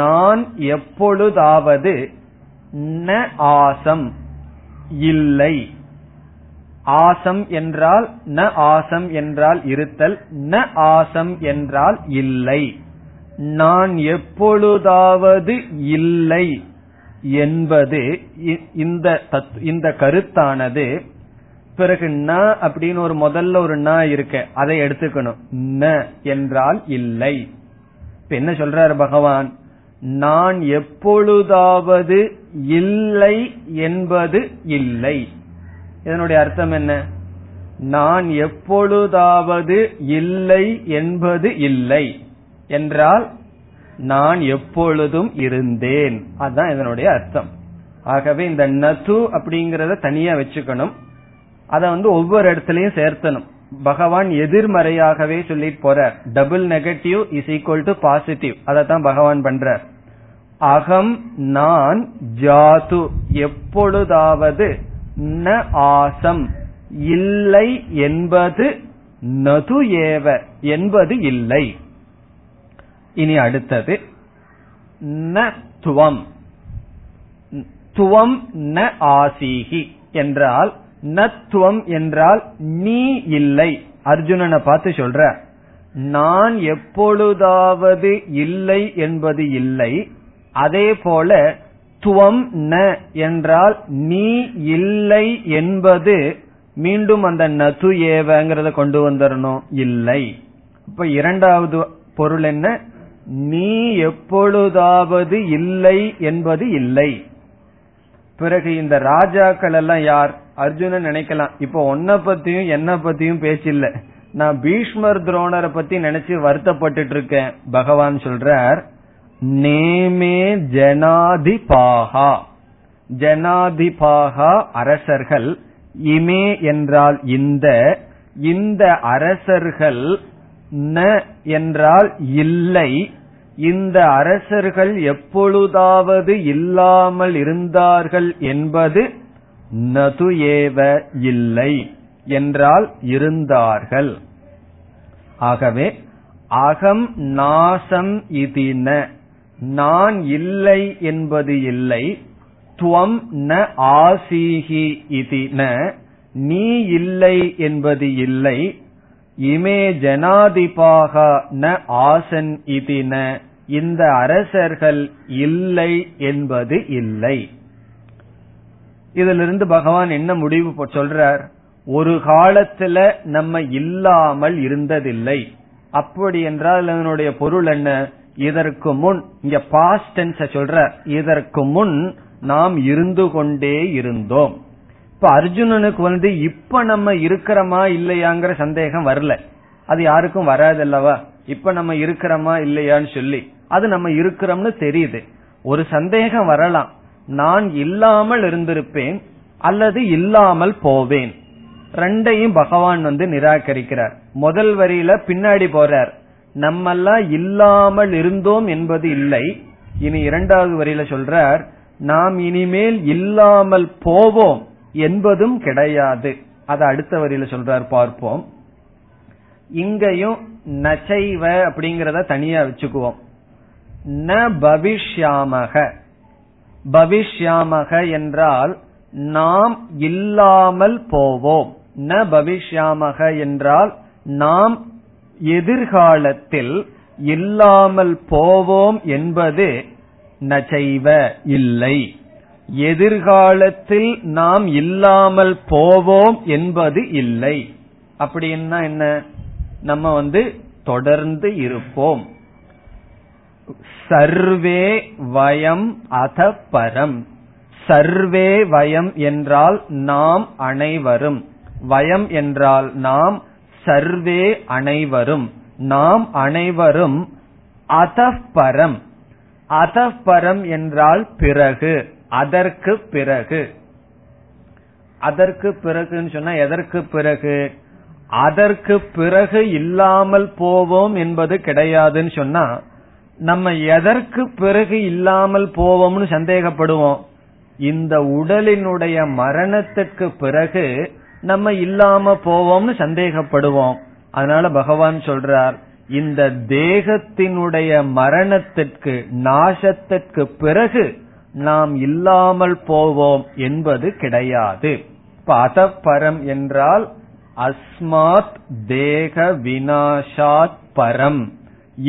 நான் எப்பொழுதாவது ந ஆசம் இல்லை. ஆசம் என்றால் ந ஆசம் என்றால் இருத்தல், ந ஆசம் என்றால் இல்லை. நான் எப்பொழுதாவது இல்லை என்பது இந்த கருத்தானது. பிறகு ந அப்படின்னு ஒரு முதல்ல ஒரு ந இருக்கு, அதை எடுத்துக்கணும். ந என்றால் இல்லை. இப்ப என்ன சொல்றார் பகவான்? நான் எப்பொழுதாவது இல்லை என்பது இல்லை. இதனுடைய அர்த்தம் என்ன? நான் எப்பொழுதாவது இல்லை என்பது இல்லை என்றால் நான் எப்பொழுதும் இருந்தேன், அதுதான் இதனுடைய அர்த்தம். ஆகவே இந்த நது அப்படிங்கறத தனியா வச்சுக்கணும், அத வந்து ஒவ்வொரு இடத்துலயும் சேர்த்தணும். பகவான் எதிர்மறையாகவே சொல்லிட்டு போறார். Double negative is equal to positive, அதத்தான் பகவான் பண்றார். அகம் நான் ஜாது எப்பொழுதாவது ந ஆசம் இல்லை என்பது நது ஏவ என்பது இல்லை. இனி அடுத்தது ந துவம். துவம் ந ஆசீஹி என்றால், நத்துவம் என்றால் நீ இல்லை. அர்ஜுனனை பார்த்து சொல்ற, நான் எப்பொழுதாவது இல்லை என்பது இல்லை, அதே போல துவம் ந என்றால் நீ இல்லை என்பது, மீண்டும் அந்த நது ஏவங்கிறத கொண்டு வந்துடணும், இல்லை. இப்ப இரண்டாவது பொருள் என்ன? நீ எப்பொழுதாவது இல்லை என்பது இல்லை. பிறகு இந்த ராஜாக்கள் எல்லாம் யார்? அர்ஜுனன் நினைக்கலாம், இப்ப உன்னை பத்தியும் என்ன பத்தியும் பேசில்ல, நான் பீஷ்மர் துரோணரை பத்தி நினைச்சு வருத்தப்பட்டு இருக்கேன். பகவான் சொல்றார், நேமே ஜனாதிபாகா. ஜனாதிபாகா அரசர்கள், இமே என்றால் இந்த, இந்த அரசர்கள், ந என்றால் இல்லை, இந்த அரசர்கள் எப்பொழுதாவது இல்லாமல் இருந்தார்கள் என்பது நது ஏவ இல்லை என்றால் இருந்தார்கள். ஆகவே அகம் நாசம் இதின நான் இல்லை என்பது இல்லை, துவம் ந ஆசீஹி இதின நீ இல்லை என்பது இல்லை, இமே ஜனாதிபாக ந ஆசன் இதின இந்த அரசர்கள் இல்லை என்பது இல்லை. இதிலிருந்து பகவான் என்ன முடிவு சொல்றார்? ஒரு காலத்துல நம்ம இல்லாமல் இருந்ததில்லை. அப்படி என்றால் அதனுடைய பொருள் என்ன? இதற்கு முன், இங்க பாஸ்ட் டென்ஸ் சொல்ற, இதற்கு முன் நாம் இருந்து கொண்டே இருந்தோம். இப்ப அர்ஜுனனுக்கு வந்து இப்ப நம்ம இருக்கிறோமா இல்லையாங்கிற சந்தேகம் வரல, அது யாருக்கும் வராதல்லவா. இப்ப நம்ம இருக்கிறோமா இல்லையான்னு சொல்லி அது நம்ம இருக்கிறோம்னு தெரியுது. ஒரு சந்தேகம் வரலாம், நான் இல்லாமல் இருந்திருப்பேன் அல்லது இல்லாமல் போவேன். ரெண்டையும் பகவான் வந்து நிராகரிக்கிறார். முதல் வரியில பின்னாடி போறார், நம்மெல்லாம் இல்லாமல் இருந்தோம் என்பது இல்லை. இனி இரண்டாவது வரியில சொல்றார், நாம் இனிமேல் இல்லாமல் போவோம் என்பதும் கிடையாது. அத அடுத்த வரியில சொல்றார், பார்ப்போம். இங்கேயும் நச்சைவ அப்படிங்கறத தனியா வச்சுக்குவோம். ந பவிஷ்யாமக. பவிஷ்யாமக என்றால் நாம் இல்லாமல் போவோம். ந பவிஷ்யாமக என்றால் நாம் எதிர்காலத்தில் இல்லாமல் போவோம் என்பது நச்சைவ இல்லை. எதிர்காலத்தில் நாம் இல்லாமல் போவோம் என்பது இல்லை. அப்படின்னா என்ன? நம்ம வந்து தொடர்ந்து இருப்போம். சர்வே வயம் அத பரம். சர்வே வயம் என்றால் நாம் அனைவரும், வயம் என்றால் நாம், சர்வே அனைவரும், நாம் அனைவரும், அத பரம். அத பரம் என்றால் பிறகு, அதற்கு பிறகு. அதற்கு பிறகுன்னு சொன்னா எதற்கு பிறகு? அதற்கு பிறகு இல்லாமல் போவோம் என்பது கிடையாதுன்னு சொன்னா நம்ம எதற்கு பிறகு இல்லாமல் போவோம்னு சந்தேகப்படுவோம். இந்த உடலினுடைய மரணத்துக்கு பிறகு நம்ம இல்லாம போவோம்னு சந்தேகப்படுவோம். அதனால பகவான் சொல்றார், இந்த தேகத்தினுடைய மரணத்திற்கு, நாசத்திற்கு பிறகு நாம் இல்லாமல் போவோம் என்பது கிடையாது. இப்ப அதப்பரம் என்றால் அஸ்மாத் தேக விநாசாத் பரம்,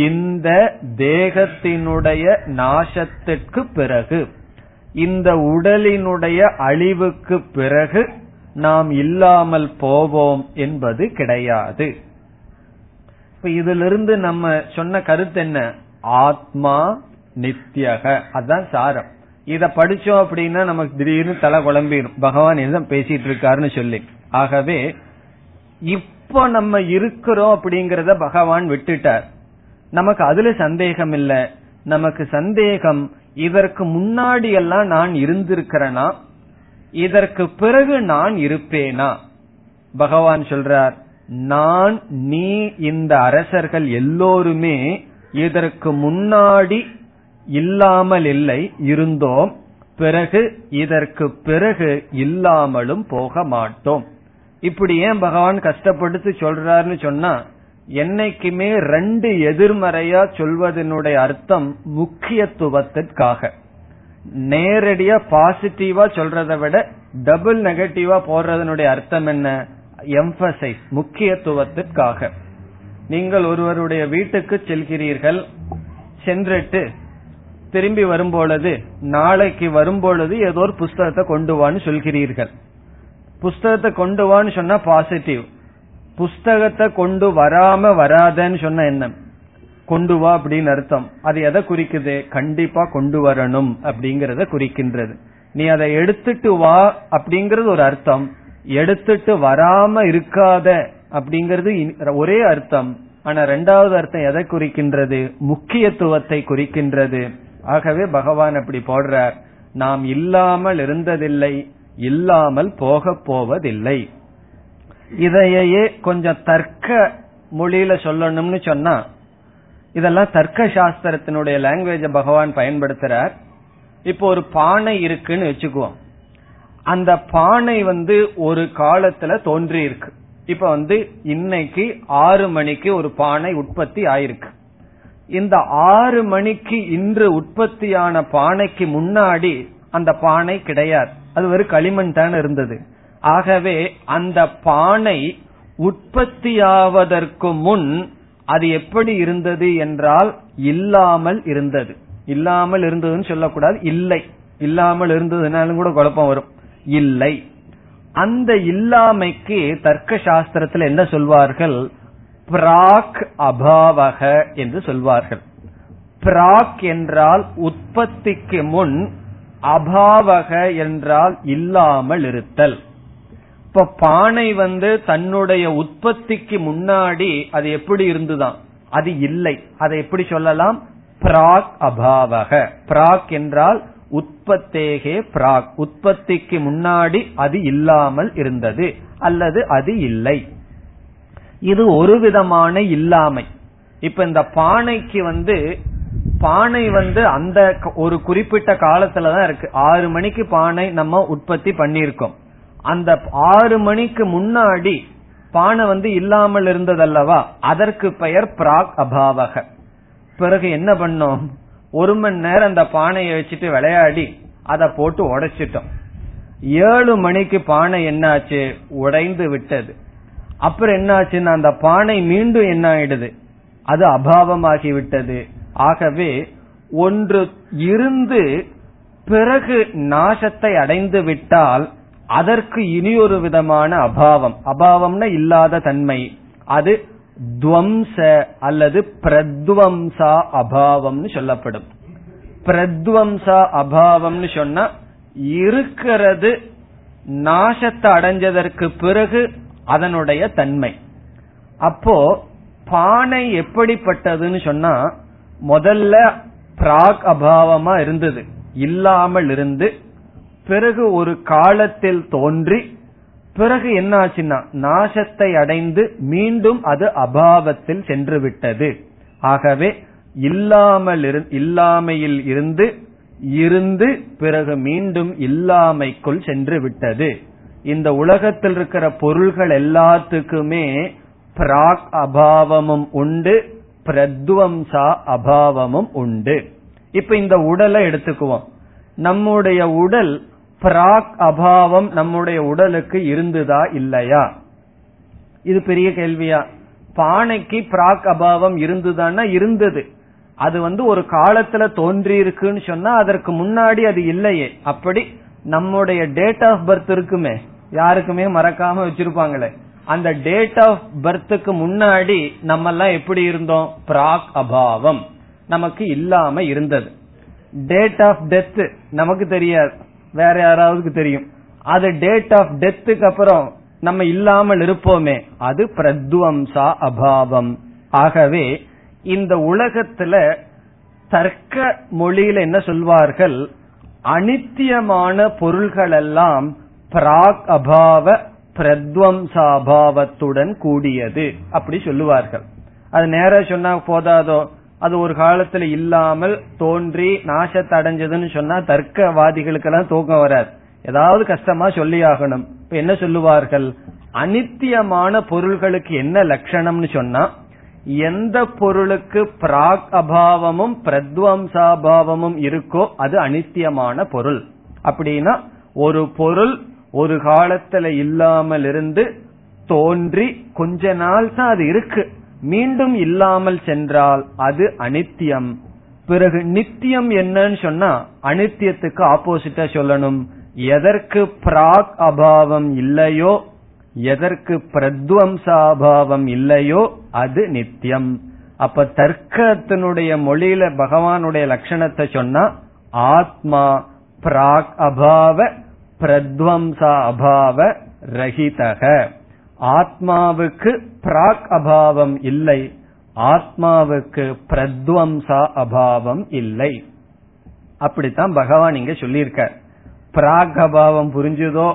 இந்த தேகத்தினுடைய நாசத்திற்கு பிறகு, இந்த உடலினுடைய அழிவுக்கு பிறகு நாம் இல்லாமல் போவோம் என்பது கிடையாது. இப்ப இதிலிருந்து நம்ம சொன்ன கருத்து என்ன? ஆத்மா நித்தியக, அதான் சாரம். இத படிச்சோம் அப்படின்னா நமக்கு திடீர்னு தலை குழம்பிடும், பகவான் என்ன பேசிட்டு இருக்காருன்னு சொல்லி. ஆகவே இப்ப நம்ம இருக்கிறோம் அப்படிங்கறத பகவான் விட்டுட்டார். நமக்கு அதுல சந்தேகம் இல்ல. நமக்கு சந்தேகம் இதற்கு முன்னாடி எல்லாம் நான் இருந்திருக்கிறேனா, இதற்கு பிறகு நான் இருப்பேனா? பகவான் சொல்றார், நான், நீ, இந்த அரசர்கள் எல்லோருமே இதற்கு முன்னாடி இல்லாமல் இல்லை, இருந்தோம். பிறகு இதற்கு பிறகு இல்லாமலும் போக மாட்டோம். இப்படி ஏன் பகவான் கஷ்டப்படுத்தி சொல்றாருன்னு சொன்னா, என்னைக்குமே ரெண்டு எதிர்மறையா சொல்வதனுடைய அர்த்தம் முக்கியத்துவத்திற்காக. நேரடியா பாசிட்டிவா சொல்றதை விட டபுள் நெகட்டிவா போடுறதனுடைய அர்த்தம் என்ன? எம்பசைஸ், முக்கியத்துவத்திற்காக. நீங்கள் ஒருவருடைய வீட்டுக்கு செல்கிறீர்கள், சென்றுட்டு திரும்பி வரும்பொழுது, நாளைக்கு வரும்பொழுது ஏதோ ஒரு புஸ்தகத்தை கொண்டு வான்னு சொல்கிறீர்கள். புஸ்தகத்தை கொண்டு வான்னு சொன்னா பாசிட்டிவ், புஸ்தகத்தை கொண்டு வராம வராதன்னு சொன்ன என்ன? கொண்டு வா அப்படின்னு அர்த்தம். அது எதை குறிக்குது? கண்டிப்பா கொண்டு வரணும் அப்படிங்கறத குறிக்கின்றது. நீ அதை எடுத்துட்டு வா அப்படிங்கறது ஒரு அர்த்தம், எடுத்துட்டு வராம இருக்காத அப்படிங்கறது ஒரே அர்த்தம். ஆனா ரெண்டாவது அர்த்தம் எதை குறிக்கின்றது? முக்கியத்துவத்தை குறிக்கின்றது. ஆகவே பகவான் அப்படி போடுறார், நாம் இல்லாமல் இருந்ததில்லை, இல்லாமல் போக போவதில்லை. இதையே கொஞ்சம் தர்க்க மொழியில சொல்லணும்னு சொன்னா, இதெல்லாம் தர்க்க சாஸ்திரத்தினுடைய லாங்குவேஜ பகவான் பயன்படுத்துறார். இப்போ ஒரு பானை இருக்குன்னு வச்சுக்குவோம். அந்த பானை வந்து ஒரு காலத்துல தோன்றி இருக்கு. இப்ப வந்து இன்னைக்கு ஆறு மணிக்கு ஒரு பானை உற்பத்தி ஆயிருக்கு. இந்த ஆறு மணிக்கு இன்று உற்பத்தியான பானைக்கு முன்னாடி அந்த பானை கிடையாது, அது ஒரு களிமண் தான் இருந்தது. ஆகவே அந்த பானை உற்பத்தியாவதற்கு முன் அது எப்படி இருந்தது என்றால் இல்லாமல் இருந்தது. இல்லாமல் இருந்ததுன்னு சொல்லக்கூடாது, இல்லை. இல்லாமல் இருந்ததுனாலும் கூட குழப்பம் வரும். இல்லை, அந்த இல்லாமைக்கு தர்க்க சாஸ்திரத்துல என்ன சொல்வார்கள்? பிராக் அபாவக என்று சொல்வார்கள். பிராக் என்றால் உற்பத்திக்கு முன், அபாவக என்றால் இல்லாமல் இருத்தல். இப்ப பானை வந்து தன்னுடைய உற்பத்திக்கு முன்னாடி அது எப்படி இருந்துதான்? அது இல்லை. அதை எப்படி சொல்லலாம்? பிராக் அபாவக. பிராக் என்றால் உற்பத்தேகே பிராக், உற்பத்திக்கு முன்னாடி அது இல்லாமல் இருந்தது அல்லது அது இல்லை. இது ஒரு விதமான இல்லாமை. இப்ப இந்த பானைக்கு வந்து, பானை வந்து அந்த ஒரு குறிப்பிட்ட காலத்துலதான் இருக்கு. ஆறு மணிக்கு பானை நம்ம உற்பத்தி பண்ணியிருக்கோம். அந்த ஆறு மணிக்கு முன்னாடி பானை வந்து இல்லாமல் இருந்ததல்லவா, அதற்கு பெயர் பிராக் அபாவக. பிறகு என்ன பண்ணோம்? ஒரு மணி நேரம் அந்த பானையை வச்சுட்டு விளையாடி அதை போட்டு உடைச்சிட்டோம். ஏழு மணிக்கு பானை என்னாச்சு? உடைந்து விட்டது. அப்புறம் என்னாச்சுன்னா அந்த பானை மீண்டும் என்ன ஆயிடுது? அது அபாவமாகி விட்டது. ஆகவே ஒன்று இருந்து பிறகு நாசத்தை அடைந்து விட்டால் அதற்கு இனி ஒரு விதமான அபாவம். அபாவம்னா இல்லாத தன்மை. அது துவம்ச அல்லது பிரத்வம்சா அபாவம்னு சொல்லப்படும். பிரத்வம்சா அபாவம்னு சொன்னா இருக்கிறது நாசத்தை அடைஞ்சதற்கு பிறகு அதனுடைய தன்மை. அப்போ பானை எப்படிப்பட்டதுன்னு சொன்னா, முதல்ல பிராக் அபாவமா இருந்தது, இல்லாமல் இருந்து, பிறகு ஒரு காலத்தில் தோன்றி, பிறகு என்ன ஆச்சுன்னா நாசத்தை அடைந்து மீண்டும் அது அபாவத்தில் சென்று விட்டது. ஆகவே இல்லாமல் இல்லாமையில் இருந்து இருந்து பிறகு மீண்டும் இல்லாமைக்குள் சென்று விட்டது. இந்த உலகத்தில் இருக்கிற பொருள்கள் எல்லாத்துக்குமே பிராக் அபாவமும் உண்டு, பிரத்வம்சா அபாவமும் உண்டு. இப்ப இந்த உடலை எடுத்துக்குவோம். நம்முடைய உடல் பிராக் அபாவம் நம்முடைய உடலுக்கு இருந்ததா இல்லையா? இது பெரிய கேள்வியா? பானைக்கு பிராக் அபாவம் இருந்ததுன்னா இருந்தது, அது வந்து ஒரு காலத்துல தோன்றி இருக்குன்னு சொன்னா அதற்கு முன்னாடி அது இல்லையே. அப்படி நம்முடைய டேட் ஆஃப் பர்த் இருக்குமே, யாருக்குமே மறக்காம வச்சிருப்பாங்களே, அந்த டேட் ஆஃப் பர்த்துக்கு முன்னாடி நம்ம எல்லாம் எப்படி இருந்தோம்? பிராக் அபாவம் நமக்கு இல்லாம இருந்தது. டேட் ஆஃப் டெத் நமக்கு தெரியாது, வேற யாராவது தெரியும். அது டேட் ஆஃப் டெத்துக்கு அப்புறம் நம்ம இல்லாமல் இருப்போமே, அது பிரத்வம்சா அபாவம். ஆகவே இந்த உலகத்துல தர்க்க மொழியில என்ன சொல்வார்கள்? அனித்தியமான பொருள்கள் எல்லாம் பிராக் அபாவ பிரத்வம்சாபாவத்துடன் கூடியது அப்படி சொல்லுவார்கள். அது நேரா சொன்னா போதாதோ, அது ஒரு காலத்துல இல்லாமல் தோன்றி நாசத்தை அடைஞ்சதுன்னு சொன்னா தர்க்கவாதிகளுக்கெல்லாம் தூக்கம் வராது, ஏதாவது கஷ்டமா சொல்லி ஆகணும். இப்ப என்ன சொல்லுவார்கள்? அனித்தியமான பொருள்களுக்கு என்ன லட்சணம்னு சொன்னா, எந்த பொருளுக்கு பிராக் அபாவமும் பிரத்வம்சாபாவமும் இருக்கோ அது அனித்தியமான பொருள். அப்படின்னா ஒரு பொருள் ஒரு காலத்துல இல்லாமல் இருந்து தோன்றி கொஞ்ச நாள் தான் அது இருக்கு, மீண்டும் இல்லாமல் சென்றால் அது அனித்தியம். பிறகு நித்தியம் என்னன்னு சொன்னா அனித்தியத்துக்கு ஆப்போசிட்டா சொல்லணும். எதற்கு பிராக் அபாவம் இல்லையோ, எதற்கு பிரத்வம்சாபாவம் இல்லையோ அது நித்தியம். அப்ப தர்க்கத்தினுடைய மொழியில பகவானுடைய லட்சணத்தை சொன்னா ஆத்மா பிராக் அபாவ பிரத்வம்சா அபாவ ரஹிதக. ஆத்மாவுக்கு பிராக் அபாவம் இல்லை, ஆத்மாவுக்கு பிரத்வம்சா அபாவம் இல்லை. அப்படித்தான் பகவான் இங்க சொல்லியிருக்க. பிராக் அபாவம் புரிஞ்சுதோ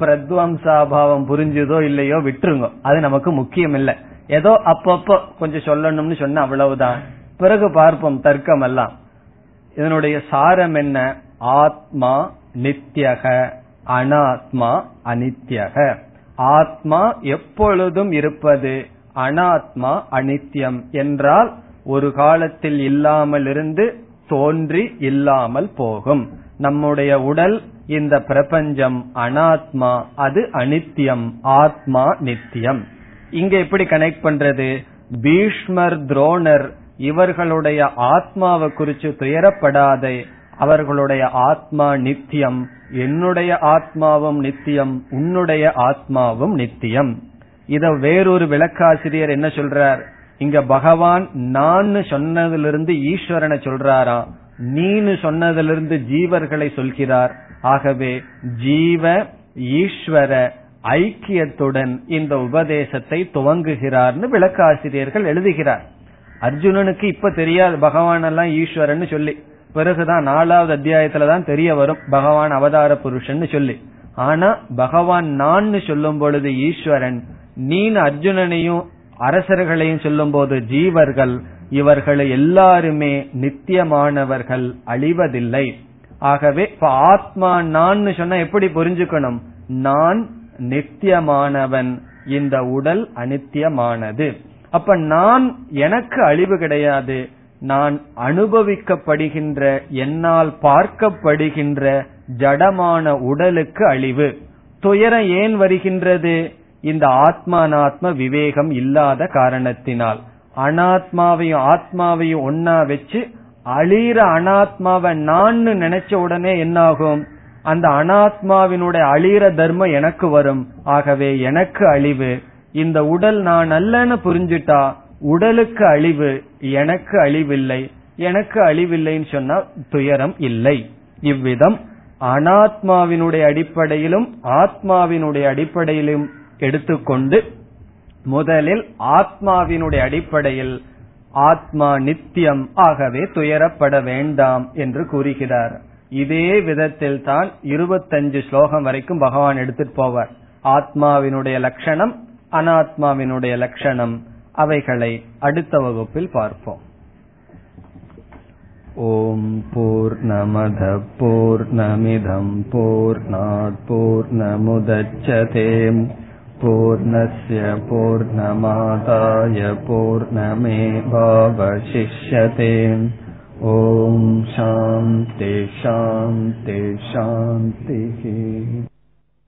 பிரத்வம்சா அபாவம் புரிஞ்சுதோ இல்லையோ விட்டுருங்க, அது நமக்கு முக்கியம் இல்லை. ஏதோ அப்பப்போ கொஞ்சம் சொல்லணும்னு சொன்ன அவ்வளவுதான். பிறகு பார்ப்போம் தர்க்கம் எல்லாம். இதனுடைய சாரம் என்ன? ஆத்மா நித்யக, அனாத்மா அனித்யக. ஆத்மா எப்பொழுதும் இருப்பது, அனாத்மா அனித்யம் என்றால் ஒரு காலத்தில் இல்லாமல் இருந்து தோன்றி இல்லாமல் போகும். நம்முடைய உடல், இந்த பிரபஞ்சம் அனாத்மா, அது அனித்யம், ஆத்மா நித்தியம். இங்க எப்படி கனெக்ட் பண்றது? பீஷ்மர் துரோணர் இவர்களுடைய ஆத்மாவை குறித்து துயரப்படாதே, அவர்களுடைய ஆத்மா நித்தியம், என்னுடைய ஆத்மாவும் நித்தியம், உன்னுடைய ஆத்மாவும் நித்தியம். இத வேறொரு விளக்காசிரியர் என்ன சொல்றார்? இங்க பகவான் நான் சொன்னதிலிருந்து ஈஸ்வரனை சொல்றாரா, நீனு சொன்னதிலிருந்து ஜீவர்களை சொல்கிறார். ஆகவே ஜீவ ஈஸ்வர ஐக்கியத்துடன் இந்த உபதேசத்தை துவங்குகிறார்னு விளக்காசிரியர்கள் எழுதுகிறார். அர்ஜுனனுக்கு இப்ப தெரியாது பகவான் எல்லாம் ஈஸ்வரன்னு சொல்லி, பிறகுதான் நாலாவது அத்தியாயத்துலதான் தெரிய வரும் பகவான் அவதார புருஷன் சொல்லி. ஆனா பகவான் நான் சொல்லும் பொழுது ஈஸ்வரன், நீன் அர்ஜுனனையும் அரசர்களையும் சொல்லும் போது ஜீவர்கள், இவர்கள் எல்லாருமே நித்தியமானவர்கள், அழிவதில்லை. ஆகவே இப்ப ஆத்மா நான் சொன்னா எப்படி புரிஞ்சுக்கணும்? நான் நித்தியமானவன், இந்த உடல் அநித்தியமானது. அப்ப நான் எனக்கு அழிவு கிடையாது, நான் அனுபவிக்கப்படுகின்ற, என்னால் பார்க்கப்படுகின்ற ஜடமான உடலுக்கு அழிவு. துயரம் ஏன் வருகின்றது? இந்த ஆத்மானாத்ம விவேகம் இல்லாத காரணத்தினால். அனாத்மாவையும் ஆத்மாவையும் ஒன்னா வச்சு அழிற அனாத்மாவை நான் நினைச்ச உடனே என்னாகும்? அந்த அனாத்மாவினுடைய அழிற தர்மம் எனக்கு வரும், ஆகவே எனக்கு அழிவு. இந்த உடல் நான் அல்லன்னு புரிஞ்சுட்டா உடலுக்கு அழிவு, எனக்கு அழிவில்லை. எனக்கு அழிவில்லைன்னு சொன்னா துயரம் இல்லை. இவ்விதம் அனாத்மாவினுடைய அடிப்படையிலும் ஆத்மாவினுடைய அடிப்படையிலும் எடுத்துக்கொண்டு முதலில் ஆத்மாவினுடைய அடிப்படையில் ஆத்மா நித்தியம், ஆகவே துயரப்பட வேண்டாம் என்று கூறுகிறார். இதே விதத்தில் தான் இருபத்தஞ்சு ஸ்லோகம் வரைக்கும் பகவான் எடுத்துட்டு போவார். ஆத்மாவினுடைய லட்சணம், அனாத்மாவினுடைய லட்சணம், அவைகளை அடுத்த வகுப்பில் பார்ப்போம். ஓம் பூர்ணமத பூர்ணமிதம் பூர்ணாத் பூர்ணமுதச்யதே பூர்ணஸ்ய பூர்ணமாதாய பூர்ணமேவாவசிஷ்யதே. ஓம் சாந்தி சாந்தி சாந்தி.